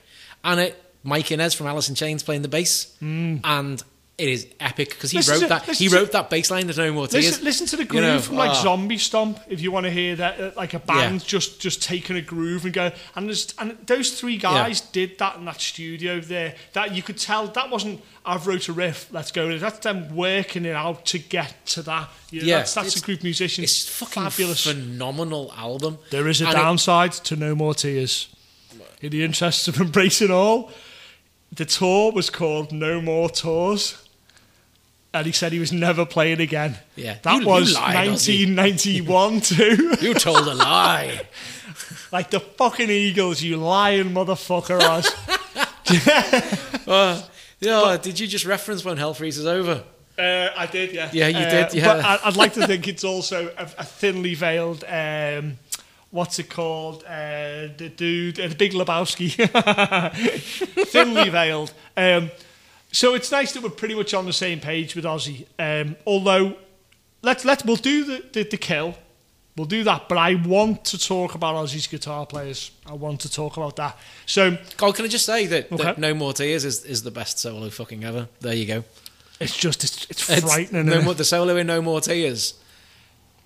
And Mike Inez from Alice in Chains playing the bass. Mm. And it is epic, because he wrote that bass line, There's No More Tears. Listen to the groove from Zombie Stomp, if you want to hear that, like a band just taking a groove and go. And those three guys did that in that studio there. That you could tell that wasn't, I've wrote a riff, let's go. That's them working it out to get to that. You know, that's a group of musicians. It's fucking fabulous. Phenomenal album. There is a downside to No More Tears. In the interests of embracing all, the tour was called No More Tours. And he said he was never playing again. Yeah, that was 1991 too. You told a lie. Like the fucking Eagles, you lying motherfucker, Oz. Did you just reference When Hell Freezes Over? I did, yeah. Yeah, you did, yeah. But I'd like to think it's also a thinly veiled... what's it called? The dude... The Big Lebowski. Thinly veiled. So it's nice that we're pretty much on the same page with Ozzy. Although, we'll do the kill. We'll do that. But I want to talk about Ozzy's guitar players. I want to talk about that. So, can I just say that No More Tears is the best solo fucking ever. There you go. It's just it's frightening. The solo in No More Tears.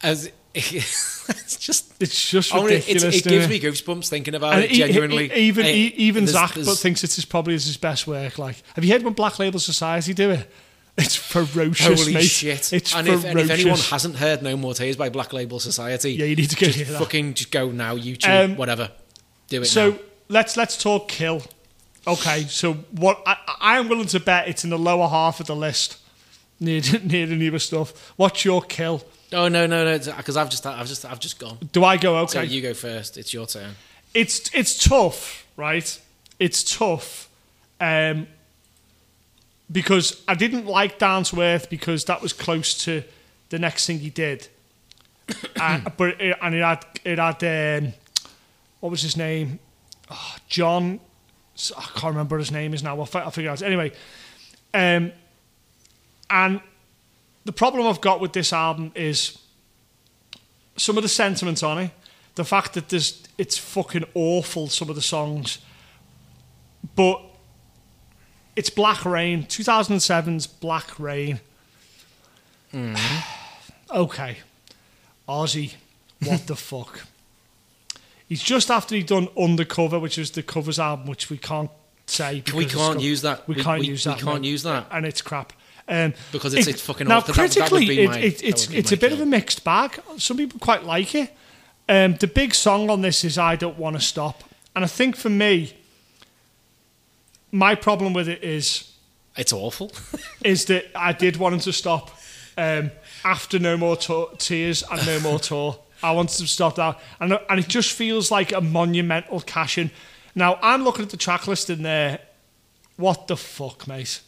It's just ridiculous. It gives me goosebumps thinking about it. Genuinely, even Zakk thinks it's probably his best work. Like, have you heard when Black Label Society do it? It's ferocious. Holy shit! It's ferocious. If anyone hasn't heard "No More Tears" by Black Label Society, yeah, you need to go hear that. Fucking just go now, YouTube, whatever. Do it. So now. let's talk kill. Okay, so what? I am willing to bet it's in the lower half of the list, near the newer stuff. What's your kill? Oh, no, because I've just gone. Do I go? Okay. So you go first. It's your turn. It's tough, right? It's tough, because I didn't like Danceworth because that was close to the next thing he did, but it had what was his name? Oh, John, I can't remember his name is now. I'll figure it out anyway, and. The problem I've got with this album is some of the sentiments on it, the fact that it's fucking awful, some of the songs, but it's Black Rain, 2007's Black Rain. Mm. Okay, Ozzy, what the fuck? He's just after he'd done Undercover, which is the covers album, which we can't say. We can't use that. We can't use that. And it's crap. Because it's fucking now awful. Critically, it's a bit of a mixed bag. Some people quite like it. The big song on this is I Don't Want to Stop. And I think for me, my problem with it is... It's awful. ...is that I did want him to stop after No More Tears and No More Tour. I wanted him to stop that. And it just feels like a monumental cash-in. Now, I'm looking at the track list in there. What the fuck, mate?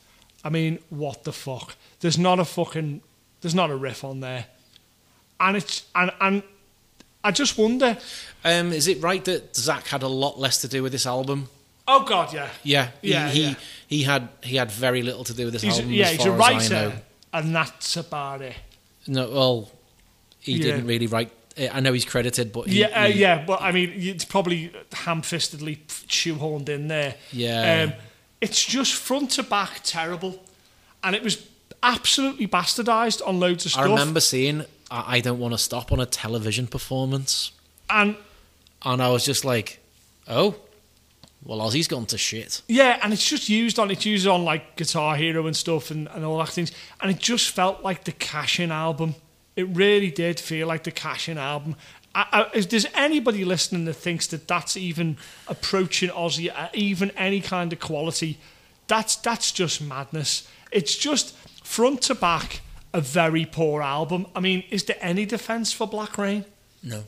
I mean, what the fuck? There's not a riff on there, and I just wonder. Is it right that Zakk had a lot less to do with this album? Oh God, yeah, yeah, yeah. He had very little to do with this album. Yeah, he's a writer, and that's about it. No, well, he didn't really write. I know he's credited, but but I mean, it's probably ham-fistedly shoehorned in there. Yeah. It's just front to back terrible, and it was absolutely bastardised on loads of stuff. I remember seeing I Don't Want to Stop on a television performance, and I was just like, oh, well, Ozzy's gone to shit. Yeah, and it's just used on like Guitar Hero and stuff and all that things, and it just felt like the cash-in album. It really did feel like the cash-in album. If there's anybody listening that thinks that that's even approaching Ozzy at even any kind of quality, that's just madness. It's just front to back a very poor album. I mean, is there any defence for Black Rain? No.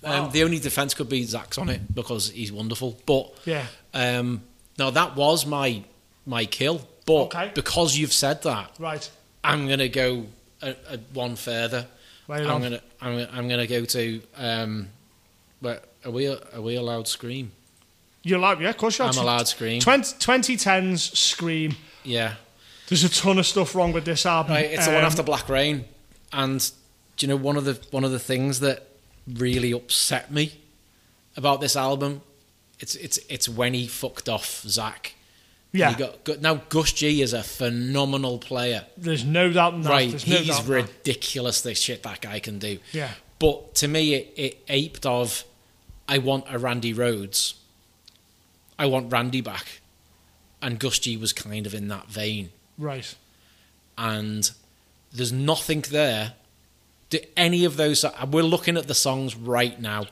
Wow. The only defence could be Zack's on it because he's wonderful. But yeah, no, that was my kill. But because you've said that, right, I'm gonna go one further. I'm gonna go to. Are we allowed Scream? You're allowed, yeah, of course you're. I'm allowed Scream. 2010's Scream. Yeah. There's a ton of stuff wrong with this album. Right, it's the one after Black Rain. And do you know one of the things that really upset me about this album? It's when he fucked off Zakk. Yeah. Now, Gus G is a phenomenal player. There's no doubt in that. Right, he's ridiculous, the shit that guy can do. Yeah. But to me, it aped of, I want a Randy Rhoads. I want Randy back. And Gus G was kind of in that vein. Right. And there's nothing there. Do any of those... We're looking at the songs right now.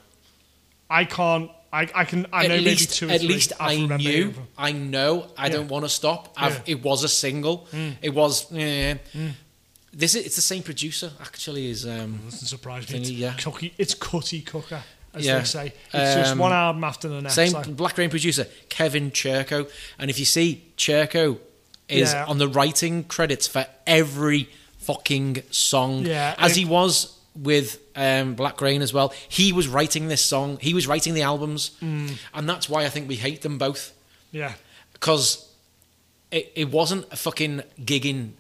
I can't... I can. I know maybe two. At least I knew. I know. I don't want to stop. It was a single. It was. Yeah. This is. It's the same producer actually. Is doesn't surprise me. It's Cutty Cooker, as they say. It's just one album after the next. Same Black Rain producer Kevin Churko, and if you see Churko is on the writing credits for every fucking song, as he was with Black Rain as well. He was writing this song. He was writing the albums. And that's why I think we hate them both. Yeah. Because it wasn't a fucking gigging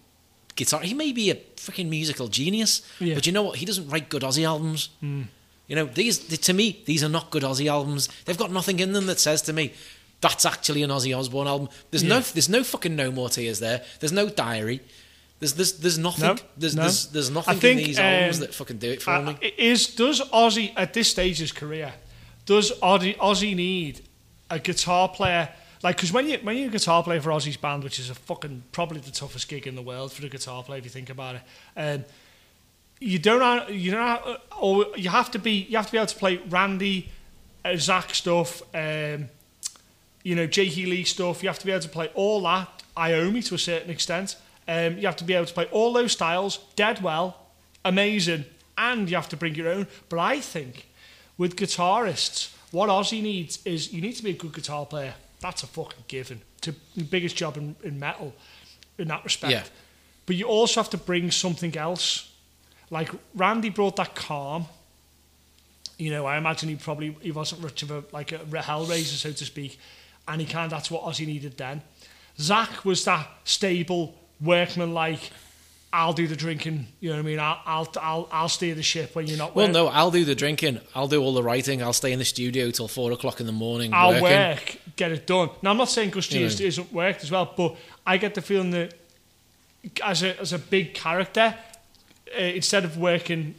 guitar. He may be a fucking musical genius, but you know what? He doesn't write good Ozzy albums. You know, to me, these are not good Ozzy albums. They've got nothing in them that says to me, that's actually an Ozzy Osbourne album. There's no fucking No More Tears there. There's no Diary. There's nothing. There's nothing in these albums that fucking do it for me. Does Ozzy at this stage of his career? Does Ozzy need a guitar player? Like, because when you're a guitar player for Ozzy's band, which is a fucking probably the toughest gig in the world for a guitar player, if you think about it, you have to be able to play Randy, Zakk stuff, Jake E. Lee stuff. You have to be able to play all that. Iommi to a certain extent. You have to be able to play all those styles, dead well, amazing, and you have to bring your own. But I think with guitarists, what Ozzy needs is you need to be a good guitar player. That's a fucking given. It's the biggest job in metal in that respect. Yeah. But you also have to bring something else. Like Randy brought that calm. You know, I imagine he wasn't much of a hellraiser, so to speak, and he kind of, that's what Ozzy needed then. Zakk was that stable workman, like, I'll do the drinking, you know what I mean? I'll steer the ship when you're not working. Well, no, I'll do the drinking. I'll do all the writing. I'll stay in the studio till 4 o'clock in the morning. I'll work, get it done. Now, I'm not saying Gus G isn't worked as well, but I get the feeling that as a big character, instead of working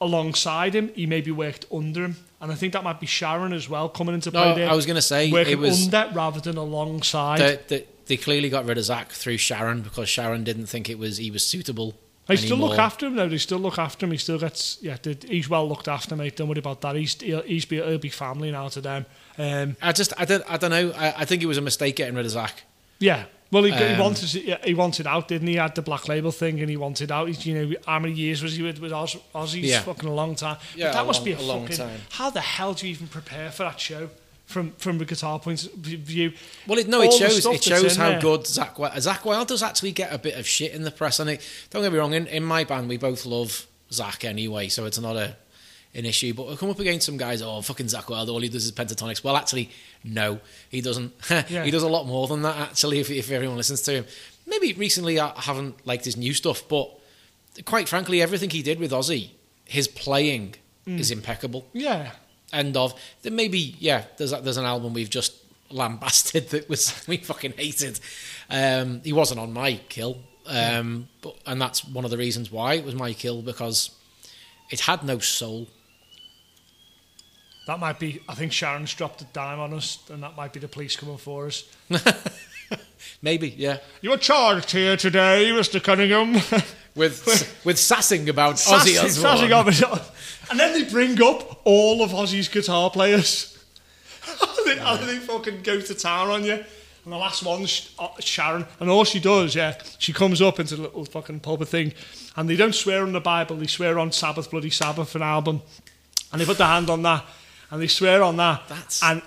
alongside him, he maybe worked under him. And I think that might be Sharon as well coming into play there. I was going to say, working it was under rather than alongside. They clearly got rid of Zakk through Sharon because Sharon didn't think he was suitable. They still look after him though. They still look after him. He still gets he's well looked after, mate. Don't worry about that. He'll be family now to them. I don't know. I think it was a mistake getting rid of Zakk. Yeah. Well, he wanted out, didn't he? He had the black label thing and he wanted out. How many years was he with Ozzy? Yeah. Fucking a long time. Yeah, but that must be a long time. How the hell do you even prepare for that show? From a guitar point of view, well, it shows how good Zakk Wylde does actually get a bit of shit in the press, and don't get me wrong. In my band, we both love Zakk anyway, so it's not an issue. But we'll come up against some guys. Oh, fucking Zakk Wylde! All he does is pentatonics. Well, actually, no, he doesn't. He does a lot more than that. Actually, if everyone listens to him, maybe recently I haven't liked his new stuff, but quite frankly, everything he did with Ozzy, his playing is impeccable. Yeah. End of then maybe there's an album we've just lambasted that we fucking hated. He wasn't on my kill, but that's one of the reasons why it was my kill, because it had no soul. That might be. I think Sharon's dropped a dime on us, and that might be the police coming for us. Maybe, yeah. You were charged here today, Mr. Cunningham, with sassing about Ozzy Osbourne. And then they bring up all of Ozzy's guitar players. How do they fucking go to town on you? And the last one's Sharon, and all she does, she comes up into the little fucking pub thing, and they don't swear on the Bible, they swear on Sabbath, bloody Sabbath, an album, and they put their hand on that. And they swear on that.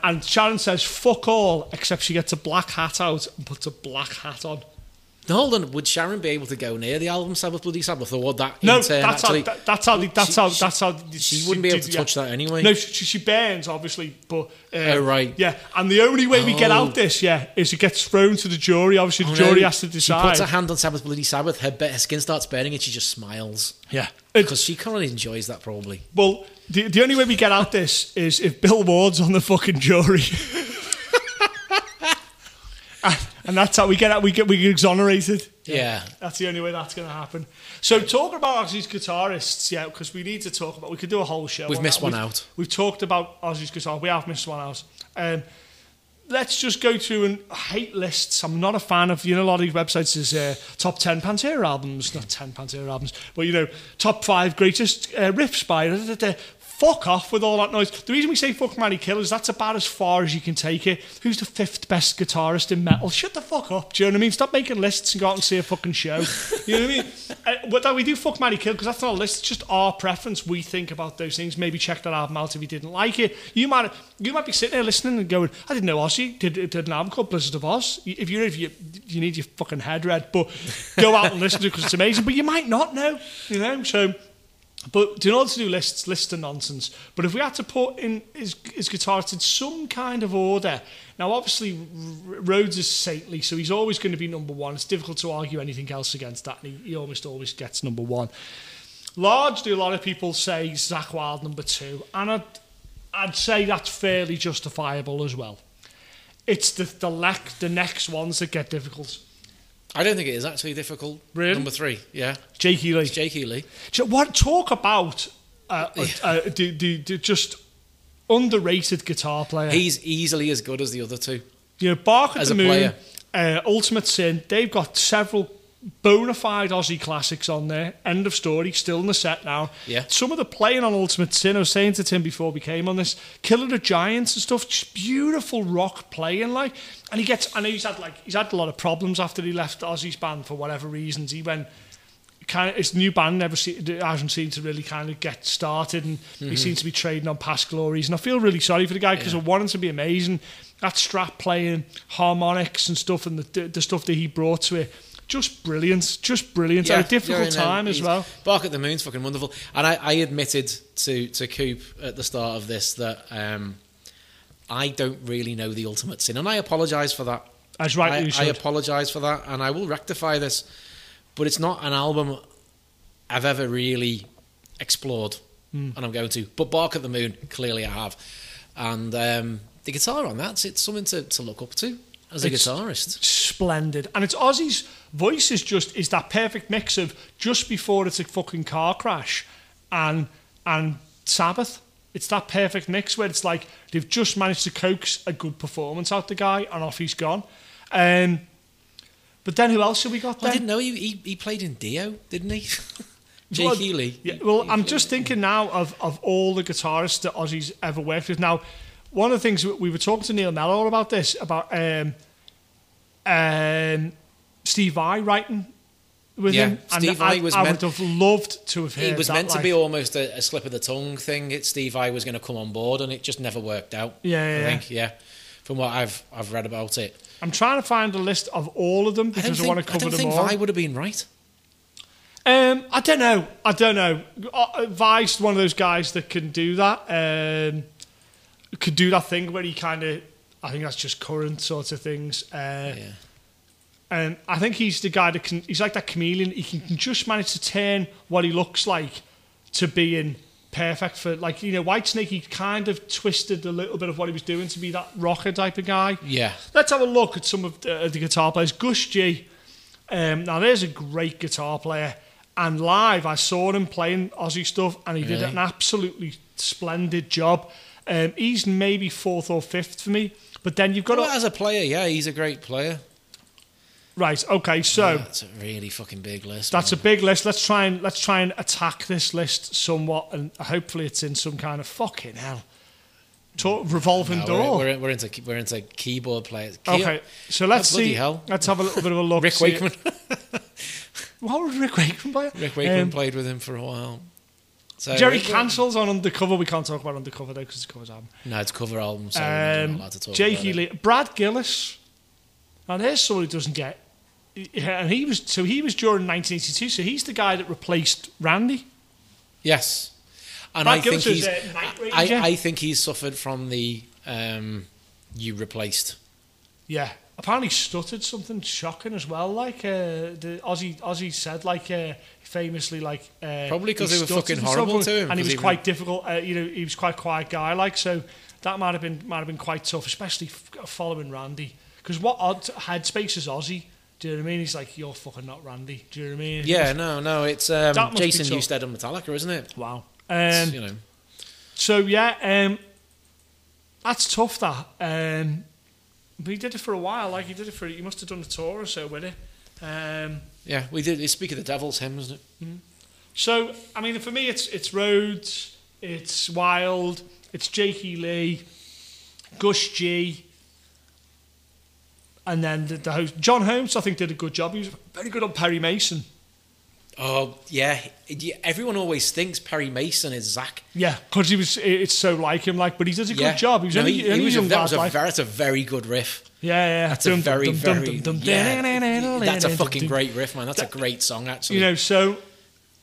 And Sharon says, fuck all, except she gets a black hat out and puts a black hat on. Hold on, would Sharon be able to go near the album Sabbath Bloody Sabbath, or would that? No, She wouldn't be able to touch that anyway. No, she burns obviously, but oh right, yeah. And the only way we get out this, is it gets thrown to the jury. Obviously, the jury has to decide. She puts her hand on Sabbath Bloody Sabbath. Her skin starts burning, and she just smiles. Yeah, because she kind of enjoys that probably. Well, the only way we get out this is if Bill Ward's on the fucking jury. And that's how we get exonerated. Yeah. That's the only way that's going to happen. So talking about Ozzy's guitarists, because we need to talk about... We could do a whole show. We've missed one out. We've talked about Ozzy's guitar. We have missed one out. Let's just go through and hate lists. I'm not a fan of... a lot of these websites is top 10 Pantera albums. Not 10 Pantera albums. But, top 5 greatest riffs by... Fuck off with all that noise. The reason we say fuck, marry, kill is that's about as far as you can take it. Who's the 5th best guitarist in metal? Shut the fuck up, do you know what I mean? Stop making lists and go out and see a fucking show. You know what I mean? But we do fuck, marry, kill because that's not a list. It's just our preference. We think about those things. Maybe check that album out if you didn't like it. You might be sitting there listening and going, I didn't know Ozzy did an album called Blizzard of Ozz. If you need your fucking head read, but go out and listen to it because it's amazing. But you might not know, so... But in order to do lists are nonsense. But if we had to put in his guitarists in some kind of order... Now, obviously, Rhodes is saintly, so he's always going to be number one. It's difficult to argue anything else against that, and he almost always gets number one. Largely, a lot of people say Zakk Wylde number two, and I'd say that's fairly justifiable as well. It's the next ones that get difficult. I don't think it is actually difficult. Really? Number three, yeah. Jake E. Lee. It's Jake E. Lee. Talk about just underrated guitar player. He's easily as good as the other two. Bark at the Moon, Ultimate Sin, they've got several bona fide Aussie classics on there. End of story, still in the set now. Yeah. Some of the playing on Ultimate Sin, I was saying to Tim before we came on this, Killer the Giants and stuff, just beautiful rock playing like. And he's had a lot of problems after he left Ozzy's band for whatever reasons. He went his new band hasn't seemed to really kind of get started, and he seems to be trading on past glories. And I feel really sorry for the guy because I want him to be amazing. That strap playing, harmonics and stuff, and the stuff that he brought to it. Just brilliant. At a difficult time as well. Bark at the Moon's fucking wonderful. And I admitted to Coop at the start of this that I don't really know the Ultimate Sin, and I apologise for that. That's right. I apologise for that, and I will rectify this. But it's not an album I've ever really explored, and I'm going to. But Bark at the Moon, clearly I have. And the guitar on that, it's something to look up to. As a guitarist. Splendid. And it's Ozzy's voice is that perfect mix of just before it's a fucking car crash and Sabbath. It's that perfect mix where it's like they've just managed to coax a good performance out the guy and off he's gone. But then who else have we got there? I didn't know he played in Dio, didn't he? Jake E. Lee. Yeah, well, I'm just thinking now of all the guitarists that Ozzy's ever worked with. Now, one of the things we were talking to Neil Meller about this, about Steve Vai writing with him. Steve Vai was I would have loved to have heard that. He was meant to be almost a slip of the tongue thing. Steve Vai was going to come on board, and it just never worked out. I think. From what I've read about it. I'm trying to find a list of all of them because I want to cover them all. I don't think Vai would have been right. I don't know. Vai's one of those guys that can do that. Could do that thing where he kind of... I think that's just current sorts of things. And I think he's the guy that can... He's like that chameleon. He can just manage to turn what he looks like to being perfect for... Like, Whitesnake, he kind of twisted a little bit of what he was doing to be that rocker type of guy. Yeah. Let's have a look at some of the guitar players. Gus G. Now, there's a great guitar player. And live, I saw him playing Ozzy stuff, and he did an absolutely splendid job. He's maybe 4th or 5th for me, but then you've got... as a player, he's a great player. Right, okay, so... that's a really fucking big list. That's a big list. Let's try and attack this list somewhat, and hopefully it's in some kind of fucking hell. Revolving door. We're into keyboard players. Okay, so let's see. Hell. Let's have a little bit of a look. Rick Wakeman. What would Rick Wakeman play? Rick Wakeman played with him for a while. So Jerry Cancel's on Undercover. We can't talk about Undercover though because it's a cover album. No, it's a cover album, so we're not allowed to talk about it. Jake E. Lee. Brad Gillis. Now there's someone who doesn't get and he was during 1982. So he's the guy that replaced Randy. Yes, and Brad Gillis think he's. Night Ranger. I think he's suffered from the you replaced. Yeah, apparently stuttered something shocking as well. Like the Ozzy said, like famously, like probably because they were fucking horrible to him, and he was quite difficult. You know, he was quite quiet guy. Like so, that might have been quite tough, especially following Randy. Because what odd headspace is Ozzy? Do you know what I mean? He's like, you're fucking not Randy. Do you know what I mean? Yeah, no, it's Jason Newsted and Metallica, isn't it? Wow. You know. So, yeah, that's tough, that. But he did it for a while. Like, he must have done a tour or so with it. Yeah, we did. It's Speak of the Devil's hymn, isn't it? Mm-hmm. So, I mean, for me, it's Rhodes, it's Wylde, it's Jake E. Lee, Gus G., and then the host, John Holmes, I think, did a good job. He was very good on Perry Mason. Oh, yeah. Everyone always thinks Perry Mason is Zakk. Yeah, because it's so like him. Like, but he does a good job. That's a very good riff. Yeah. That's a very, very... That's a fucking great riff, man. That's a great song, actually. You know, so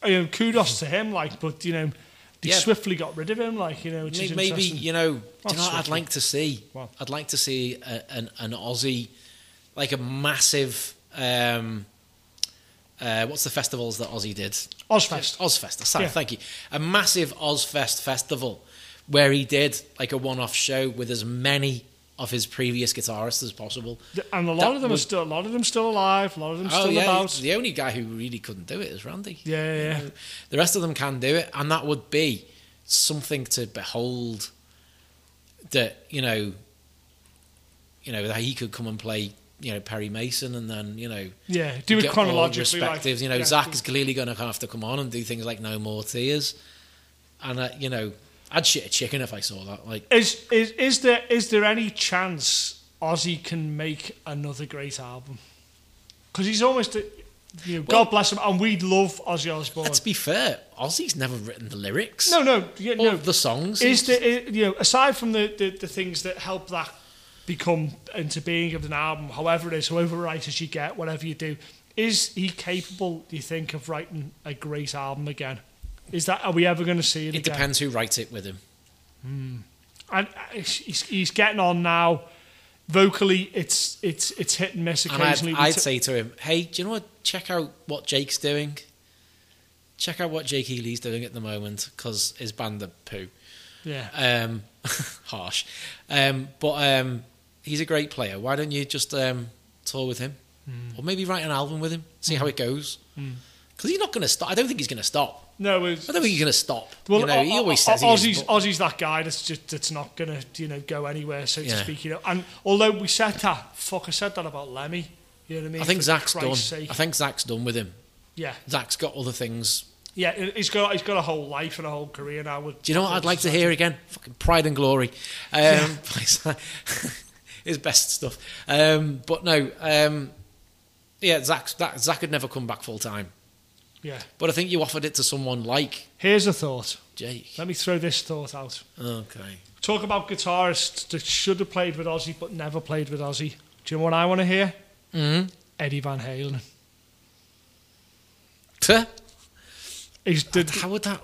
kudos to him, like, but, you know... They swiftly got rid of him, like, you know, which is maybe, you know, I'd like to see. Wow. I'd like to see an Aussie, like a massive, what's the festivals that Aussie did? Ozfest. Ozfest, thank you. A massive Ozfest festival where he did like a one-off show with as many of his previous guitarists as possible. And a lot of them still alive, a lot of them still about. The only guy who really couldn't do it is Randy. Yeah. You know, the rest of them can do it, and that would be something to behold, that, you know, that he could come and play, you know, Perry Mason, and then, you know... Yeah, do it chronologically. Like, you know, Zakk is clearly going to have to come on and do things like No More Tears, and, you know... I'd shit a chicken if I saw that. Like, is there any chance Ozzy can make another great album? Because he's almost, God bless him, and we love Ozzy Osbourne. Let's be fair, Ozzy's never written the lyrics. No, the songs. Aside from the things that help that become into being of an album, however it is, however right as you get, whatever you do, is he capable? Do you think of writing a great album again? Are we ever going to see it again? It depends who writes it with him. Mm. And he's getting on now. Vocally, it's hit and miss occasionally. And I'd say to him, hey, do you know what? Check out what Jake's doing. Check out what Jake E. Lee's doing at the moment, because his band are poo. Yeah. Harsh. But he's a great player. Why don't you just tour with him? Mm. Or maybe write an album with him, see how it goes. Because he's not going to stop. I don't think he's going to stop. No, I don't think he's going to stop. Well, you know, he always says Ozzy's that guy that's not going to, go anywhere, so to speak. You know, and although we said that, I said that about Lemmy. You know what I mean? I think Zack's done. I think Zack's done with him. Yeah, Zack's got other things. Yeah, he's got a whole life and a whole career now. Do you know what I'd like to hear again? Fucking Pride and Glory. His best stuff. But no, Zakk could never come back full time. Yeah. But I think you offered it to someone like... Here's a thought. Jake. Let me throw this thought out. Okay. Talk about guitarists that should have played with Ozzy but never played with Ozzy. Do you know what I want to hear? Mm-hmm. Eddie Van Halen. How would that...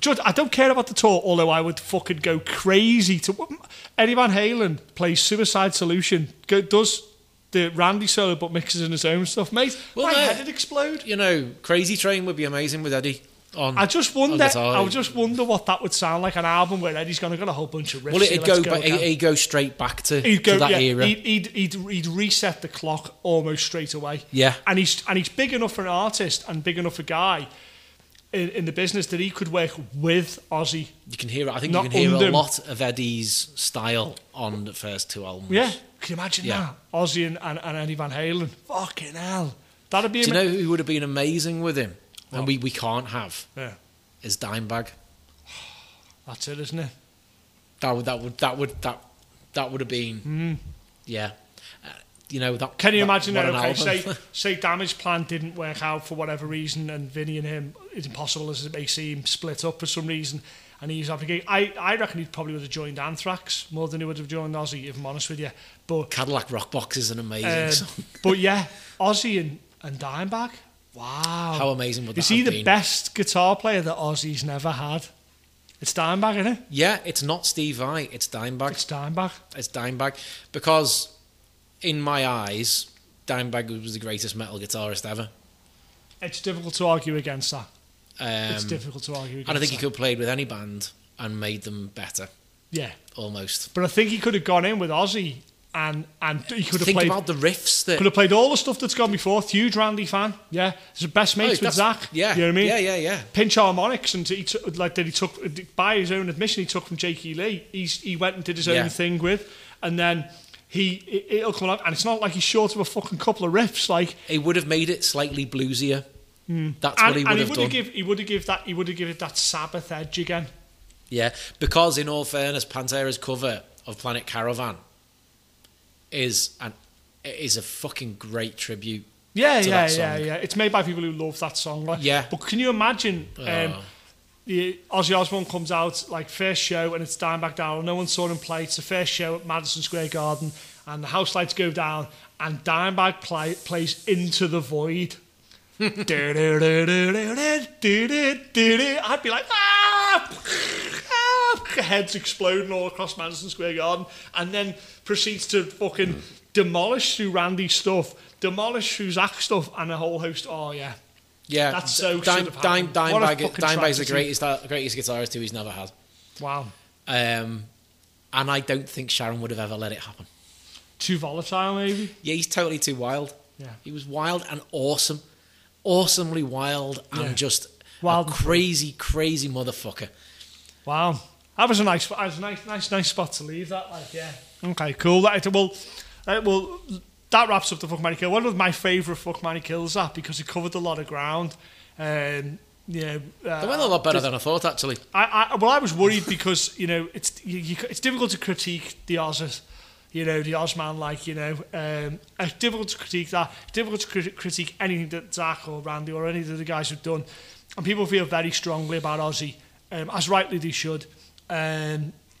Judge, I don't care about the tour, although I would fucking go crazy to... Eddie Van Halen plays Suicide Solution. Does... the Randy solo, but mixes in his own stuff, mate. Well, my head would explode. You know, Crazy Train would be amazing with Eddie on. I just wonder what that would sound like, an album where Eddie's going to get a whole bunch of riffs. Well, he'd go straight back to that era. He'd reset the clock almost straight away. Yeah, and he's big enough for an artist and big enough a guy in the business that he could work with Ozzy. You can hear it. I think you can hear a lot of Eddie's style on the first two albums. Yeah. Can you imagine that? Ozzy and Eddie Van Halen. Fucking hell. That'd be amazing. Do you know who would have been amazing with him? What? And we can't have. Yeah. Is Dimebag. That's it, isn't it? That would have been yeah. Can you imagine that? Okay, say Damage Plan didn't work out for whatever reason, and Vinny and him, it's impossible as it may seem, split up for some reason. and he used to have a gig. I reckon he probably would have joined Anthrax more than he would have joined Ozzy, if I'm honest with you. But Cadillac Rockbox is an amazing song. But yeah, Ozzy and Dimebag. Wow. How amazing would that have been? Is he the best guitar player that Ozzy's never had? It's Dimebag, isn't it? Yeah, it's not Steve Vai, it's Dimebag. It's Dimebag. It's Dimebag. Because, in my eyes, Dimebag was the greatest metal guitarist ever. It's difficult to argue against that. It's difficult to argue against that. And I think he could have played with any band and made them better. Yeah. Almost. But I think he could have gone in with Ozzy and he could have played... Think about the riffs that... Could have played all the stuff that's gone before. Huge Randy fan. Yeah. He's the best mates with Zakk. Yeah. You know what I mean? Yeah, yeah, yeah. Pinch harmonics and he took, by his own admission, he took from Jake E. Lee. He went and did his own thing with. And then... It'll come along, and it's not like he's short of a fucking couple of riffs. Like, he would have made it slightly bluesier. That's what he would have done. He would have given it that Sabbath edge again. Yeah, because in all fairness, Pantera's cover of Planet Caravan is a fucking great tribute. Yeah. It's made by people who love that song. Like, yeah, but can you imagine? Ozzy Osbourne comes out, like, first show, and it's Dimebag Darrell. No one saw him play. It's the first show at Madison Square Garden, and the house lights go down, and Dimebag plays Into the Void. I'd be like, heads exploding all across Madison Square Garden, and then proceeds to fucking demolish through Randy's stuff, demolish through Zack's stuff, and a whole host. Oh, yeah. Yeah, that's so Dimebag's the greatest guitarist who he's never had. Wow. And I don't think Sharon would have ever let it happen. Too volatile, maybe? Yeah, he's totally too wild. Yeah. He was wild and awesome. Awesomely wild and just wild a crazy, crazy motherfucker. Wow. That was a nice spot to leave that. Like, yeah. Okay, cool. That wraps up the Fuck, Marry, Kill. One of my favourite Fuck, Marry, Kills that, because it covered a lot of ground. They went a lot better than I thought, actually. I was worried because, you know, it's difficult to critique the Ozz, you know, the Ozz man, like, you know. It's difficult to critique that. It's difficult to critique anything that Zakk or Randy or any of the other guys have done. And people feel very strongly about Ozzy, as rightly they should.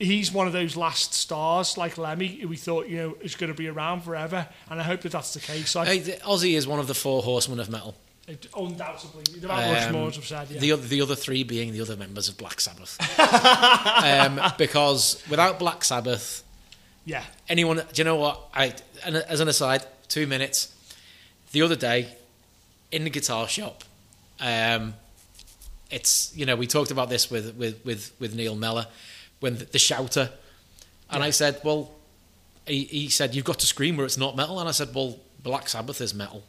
He's one of those last stars, like Lemmy, who we thought, you know, is going to be around forever. And I hope that that's the case. Ozzy is one of the four horsemen of metal. Undoubtedly. There are much more to have said, yeah. The other three being the other members of Black Sabbath. Because without Black Sabbath... Yeah. Anyone... Do you know what? As an aside, 2 minutes. The other day, in the guitar shop, it's... You know, we talked about this with Neil Meller, when the shouter, and I said, well, he said, you've got to scream where it's not metal, and I said, well, Black Sabbath is metal,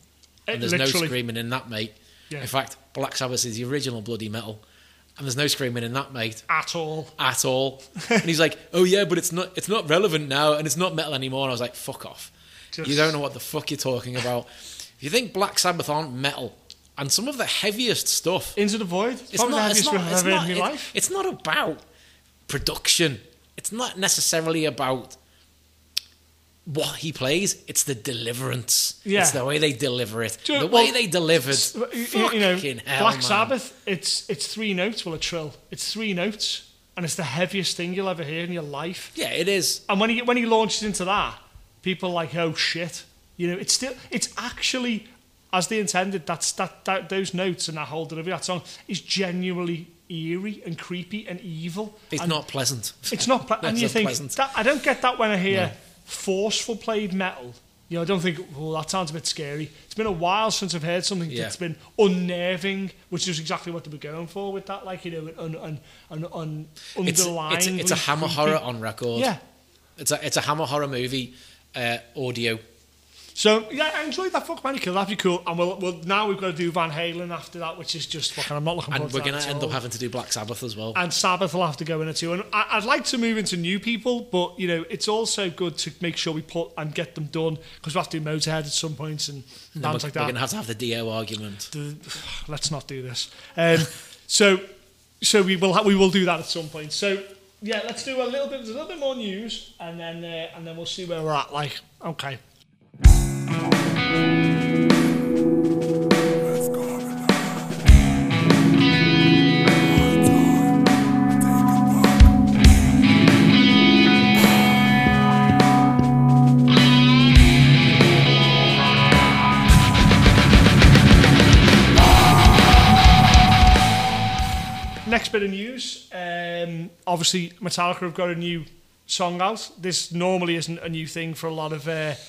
and there's no screaming in that, mate. Yeah. In fact, Black Sabbath is the original bloody metal, and there's no screaming in that, mate. At all. And he's like, oh yeah, but it's not relevant now, and it's not metal anymore, and I was like, fuck off. You don't know what the fuck you're talking about. If you think Black Sabbath aren't metal, and some of the heaviest stuff... Into the Void? It's not about... production. It's not necessarily about what he plays, it's the deliverance. Yeah. It's the way they deliver it. The way they delivered. Fucking hell, Black Sabbath, it's three notes, well, a trill. It's three notes, and it's the heaviest thing you'll ever hear in your life. Yeah, it is. And when he launches into that, people are like, oh shit. You know, it's actually, as they intended, that those notes and that whole delivery, that song is genuinely eerie and creepy and evil. It's not pleasant. It's not pleasant. And you think, I don't get that when I hear forceful played metal. You know, I don't think, oh, that sounds a bit scary. It's been a while since I've heard something that's been unnerving, which is exactly what they were going for with that, like, you know, an underlying... It's a Hammer horror on record. Yeah. It's a Hammer horror movie, audio. So, yeah, I enjoyed that Fuck, Marry, Kill. That'd be cool. And we'll now we've got to do Van Halen after that, which is just fucking... I'm not looking forward to that. And we're going to end up having to do Black Sabbath as well. And Sabbath will have to go in it too. And I'd like to move into new people, but, you know, it's also good to make sure we put and get them done, because we'll have to do Motorhead at some points and bands like that. We're going to have the Dio argument. Let's not do this. So we will do that at some point. So, yeah, let's do a little bit more news, and then we'll see where we're at. Like, okay. next bit of news. Obviously, Metallica have got a new song out. This normally isn't a new thing for a lot of bands,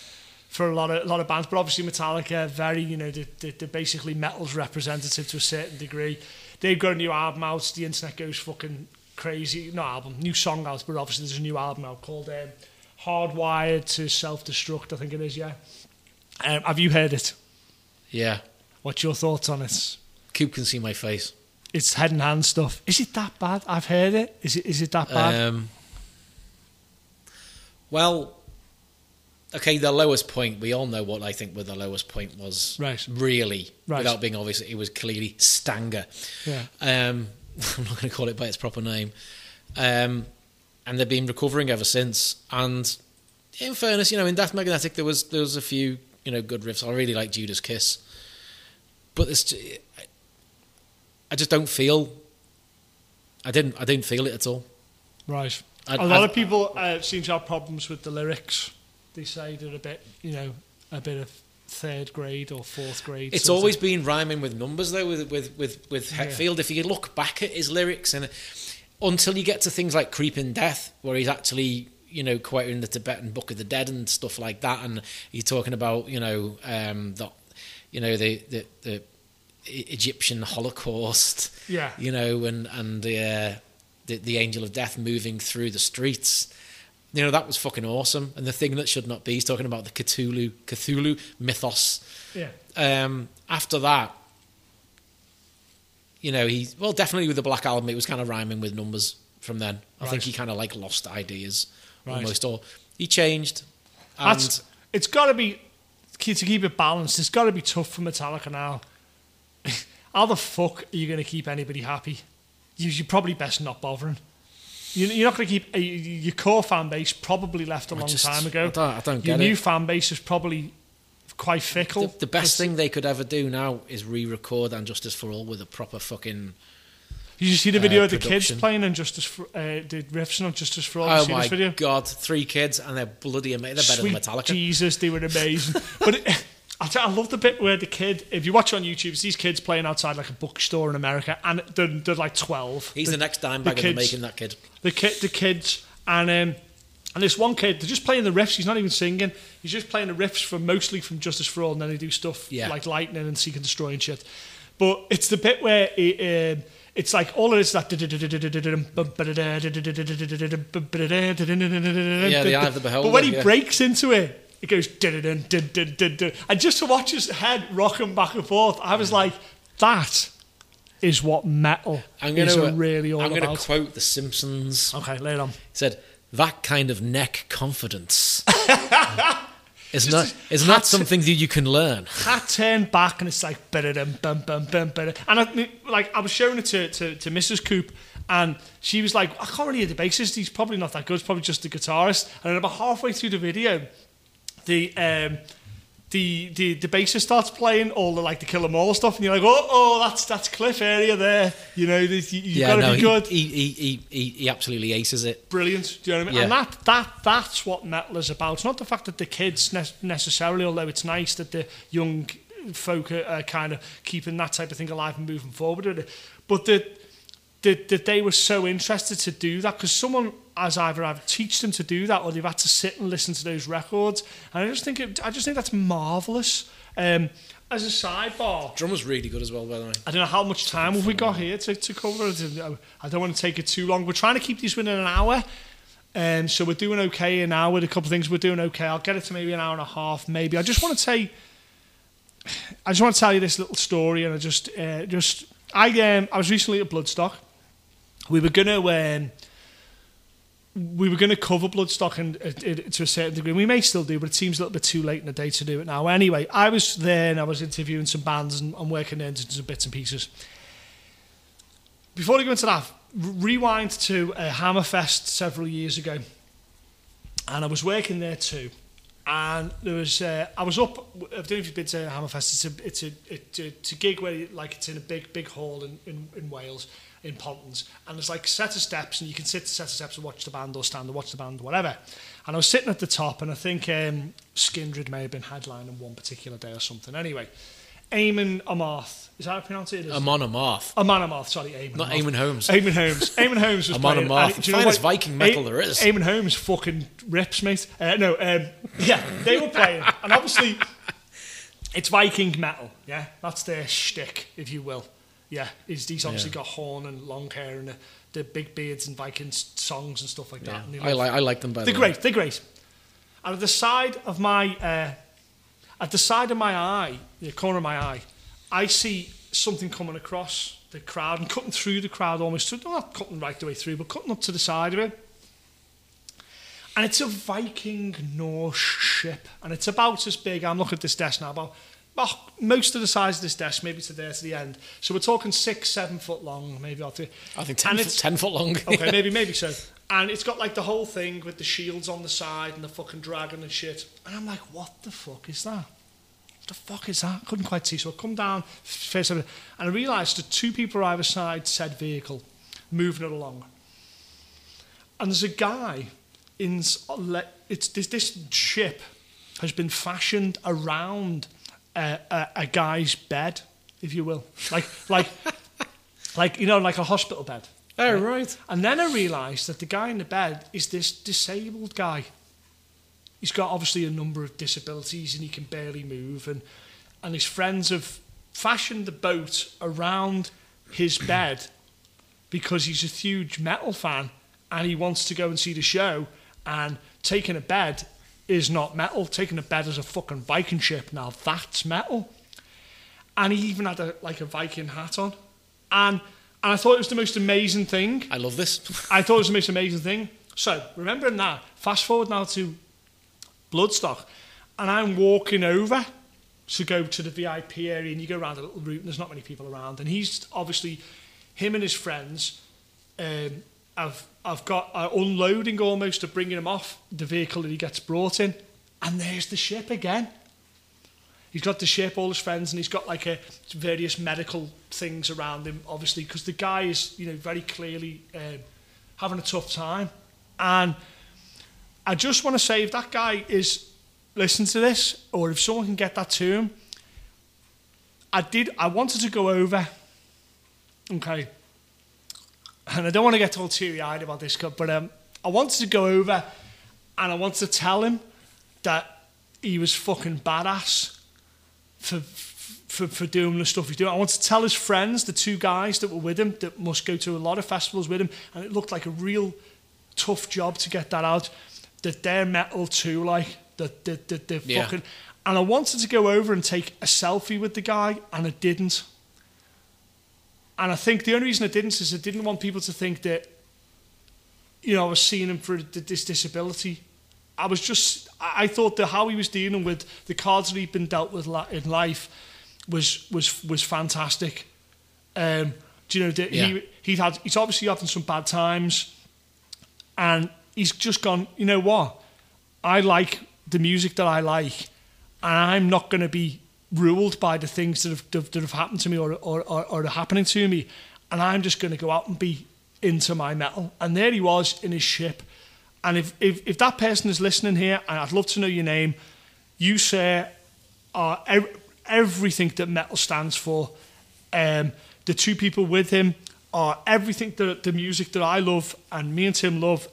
but obviously Metallica, very, you know, they're basically metal's representative to a certain degree. They've got a new album out. The internet goes fucking crazy. New song out, but obviously there's a new album out called Hardwired to Self-Destruct, I think it is, yeah. Have you heard it? Yeah. What's your thoughts on it? Coop can see my face. It's Head and Hand stuff. Is it that bad? I've heard it. Is it that bad? Well, okay, the lowest point, we all know what I think where the lowest point was. Right. Really, right. Without being obvious, it was clearly Stanger. Yeah. I'm not going to call it by its proper name. And they've been recovering ever since. And in fairness, you know, in Death Magnetic, there was a few, you know, good riffs. I really like Judas Kiss. But it's... I just don't feel. I didn't feel it at all. Right. A lot of people seem to have problems with the lyrics. They say they're a bit of third grade or fourth grade. It's always been rhyming with numbers though. With Hetfield, yeah. If you look back at his lyrics, and until you get to things like Creeping Death, where he's actually, you know, quoting the Tibetan Book of the Dead and stuff like that, and you're talking about, you know, the Egyptian Holocaust, yeah, you know, and the angel of death moving through the streets, you know, that was fucking awesome. And the thing that should not be, he's talking about the Cthulhu mythos. Yeah. After that, you know, definitely with the Black Album, it was kind of rhyming with numbers from then. I think he kind of like lost ideas almost, or he changed. And it's got to be, to keep it balanced, it's got to be tough for Metallica now. How the fuck are you going to keep anybody happy? You're probably best not bothering. You're not going to keep your core fan base probably left a long time ago. I don't get it. Your new fan base is probably quite fickle. The best thing they could ever do now is re-record "Injustice for All" with a proper fucking. Did you see the video of the kids playing "Injustice for" the riffs on "Justice for All"? Oh my god! 3 kids and they're bloody amazing. They're better than Metallica. Jesus, they were amazing. But. I love the bit where the kid, if you watch on YouTube, it's these kids playing outside like a bookstore in America, and they're like 12. He's the next dime bag of making that kid. The kids, and this one kid, they're just playing the riffs. He's not even singing. He's just playing the riffs from Justice for All, and then they do stuff like Lightning and Seek and Destroy and shit. But it's the bit where it's like all of it's that. Yeah, the Eye of the Beholder. But when he breaks into it, it goes, dun, dun, dun, dun, dun. And just to watch his head rocking back and forth, I was like, that is what metal is really all about. I'm going to quote The Simpsons. Okay, lay it on. He said, "That kind of neck confidence is not something that you can learn." Hat turned back and it's like, ba-da-dum, bum, bum, bum, ba-da. And I was showing it to Mrs. Coop, and she was like, "I can't really hear the bassist. He's probably not that good. It's probably just the guitarist." And then about halfway through the video, the bassist starts playing all the Kill 'Em All stuff, and you're like, oh, that's Cliff area there. You know, you've got to be good. He absolutely aces it. Brilliant. Do you know what I mean? Yeah. And that's what metal is about. It's not the fact that the kids necessarily, although it's nice that the young folk are kind of keeping that type of thing alive and moving forward with it, but that they were so interested to do that because someone has either I've teach them to do that or they've had to sit and listen to those records. And I just think that's marvellous. As a sidebar, drummer's really good as well, by the way. I don't know how much time have we got here to cover it. I don't want to take it too long. We're trying to keep these within an hour, so we're doing okay an hour with a couple of things. We're doing okay. I'll get it to maybe an hour and a half, maybe. I just want to tell you this little story, and I was recently at Bloodstock. We were going to cover Bloodstock and to a certain degree. We may still do, but it seems a little bit too late in the day to do it now. Anyway, I was there and I was interviewing some bands and working in some bits and pieces. Before we go into that, rewind to Hammerfest several years ago. And I was working there too. And there was, I was up. I don't know if you've been to Hammerfest. It's a gig where like it's in a big hall in Wales, in Pontons, and there's like a set of steps, and you can sit a set of steps and watch the band, or stand and watch the band, whatever. And I was sitting at the top, and I think Skindred may have been headlining one particular day or something. Anyway, Eamon Amarth. Is that how I pronounce it? Amon Amarth. Sorry, Eamon. Not Eamon Holmes. Eamon Holmes. Eamon Holmes was Amon Amarth. The finest Viking metal there is. Eamon Holmes fucking rips, mate. Yeah, they were playing. And obviously, it's Viking metal. Yeah, that's their shtick, if you will. Yeah, he's obviously got horn and long hair and the big beards and Viking songs and stuff like that. Yeah. I like them, by the way. They're great. And at the side of my... the corner of my eye, I see something coming across the crowd and cutting through the crowd almost. Not cutting right the way through, but cutting up to the side of it. And it's a Viking Norse ship. And it's about as big, I'm looking at this desk now, about most of the size of this desk, maybe to there to the end. So we're talking 6-7 foot long, maybe. I think 10 foot long. Okay, maybe so. And it's got like the whole thing with the shields on the side and the fucking dragon and shit. And I'm like, what the fuck is that? I couldn't quite see. So I come down, face up, and I realised that two people are either side said vehicle, moving it along. And there's a guy in... This ship has been fashioned around a guy's bed, if you will. Like you know, like a hospital bed. Oh, right. And then I realised that the guy in the bed is this disabled guy. He's got, obviously, a number of disabilities and he can barely move. And his friends have fashioned the boat around his bed because he's a huge metal fan and he wants to go and see the show. And taking a bed is not metal. Taking a bed is a fucking Viking ship. Now, that's metal. And he even had a Viking hat on. And I thought it was the most amazing thing. I love this. So, remembering that, fast forward now to Bloodstock, and I'm walking over to go to the VIP area, and you go around a little route, and there's not many people around. And he's obviously, him and his friends, are unloading almost of bringing him off the vehicle that he gets brought in, and there's the ship again. He's got the ship, all his friends, and he's got like various medical things around him, obviously, because the guy is, you know, very clearly having a tough time. And I just want to say, if that guy is listening to this, or if someone can get that to him, I wanted to go over, okay, and I don't want to get all teary-eyed about this, but I wanted to go over, and I wanted to tell him that he was fucking badass for doing the stuff he's doing. I want to tell his friends, the two guys that were with him, that must go to a lot of festivals with him, and it looked like a real tough job to get that out, that they're metal too, like, that they're fucking... And I wanted to go over and take a selfie with the guy, and I didn't. And I think the only reason I didn't is I didn't want people to think that, you know, I was seeing him for this disability. I thought that how he was dealing with the cards that he'd been dealt with in life was fantastic. Do you know that he's obviously having some bad times, and he's just gone, you know what? I like the music that I like, and I'm not going to be ruled by the things that have happened to me or are happening to me, and I'm just going to go out and be into my metal. And there he was in his ship. And if that person is listening here, and I'd love to know your name, you, sir, are everything that metal stands for. The two people with him are everything that the music that I love and me and Tim love.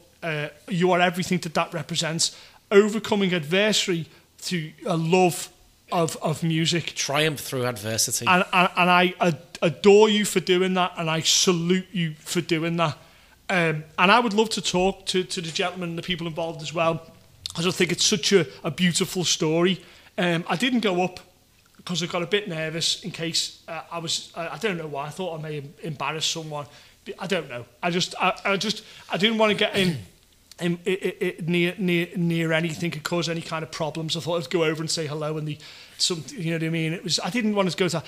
You are everything that represents. Overcoming adversity through a love of music. Triumph through adversity. And I adore you for doing that, and I salute you for doing that. And I would love to talk to the gentleman and the people involved as well, because I think it's such a beautiful story. I didn't go up because I got a bit nervous in case I don't know why. I thought I may embarrass someone. I don't know. I didn't want to get near anything and cause any kind of problems. I thought I'd go over and say hello and you know what I mean. It was, I didn't want to go to.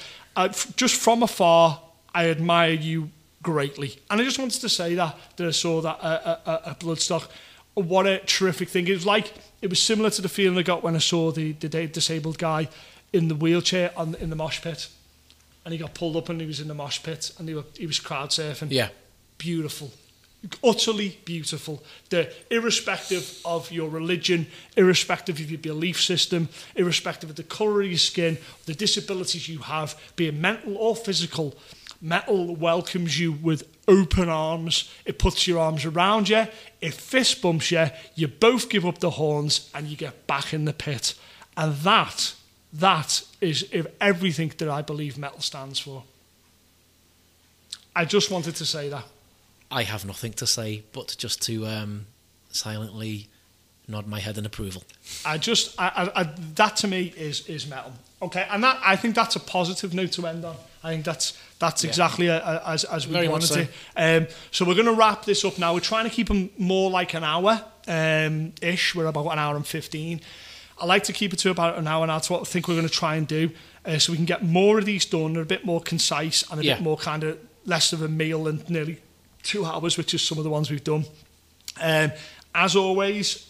Just from afar, I admire you greatly, and I just wanted to say that I saw that at Bloodstock. What a terrific thing. It was similar to the feeling I got when I saw the disabled guy in the wheelchair in the mosh pit, and he got pulled up and he was in the mosh pit, and he was crowd surfing. Yeah, beautiful, utterly beautiful. They're irrespective of your religion, irrespective of your belief system, irrespective of the colour of your skin, the disabilities you have, be it mental or physical. Metal welcomes you with open arms. It puts your arms around you. It fist bumps you. You both give up the horns and you get back in the pit. And that is everything that I believe metal stands for. I just wanted to say that. I have nothing to say but just to silently nod my head in approval. That to me is metal. Okay, and that, I think that's a positive note to end on. I think that's exactly as we wanted to. So we're going to wrap this up now. We're trying to keep them more like an hour ish. We're about an hour and 15. I like to keep it to about an hour, and that's what I think we're going to try and do, so we can get more of these done. They're a bit more concise and a bit more kind of less of a meal and nearly 2 hours, which is some of the ones we've done. As always,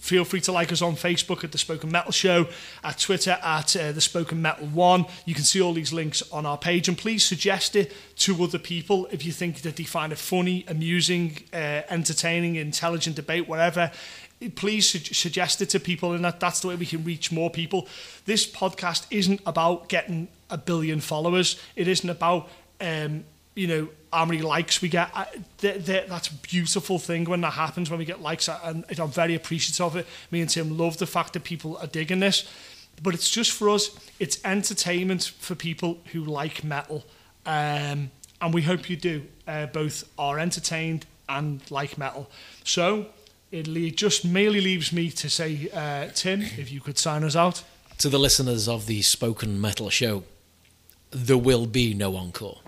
feel free to like us on Facebook at The Spoken Metal Show, at Twitter at The Spoken Metal One. You can see all these links on our page. And please suggest it to other people if you think that they find it funny, amusing, entertaining, intelligent debate, whatever. Please suggest it to people, and that's the way we can reach more people. This podcast isn't about getting 1 billion followers. It isn't about... how many likes we get. That's a beautiful thing when that happens, when we get likes, and I'm very appreciative of it. Me and Tim love the fact that people are digging this, but it's just for us, it's entertainment for people who like metal, and we hope you do, both are entertained and like metal. So it just merely leaves me to say, Tim, if you could sign us out. To the listeners of the Spoken Metal Show, there will be no encore.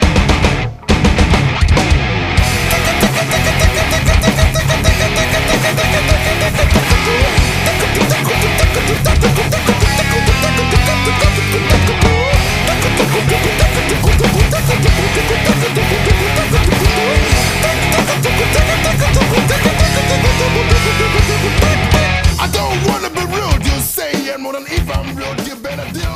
I don't wanna be rude, you say, and more than if I'm rude, you better do.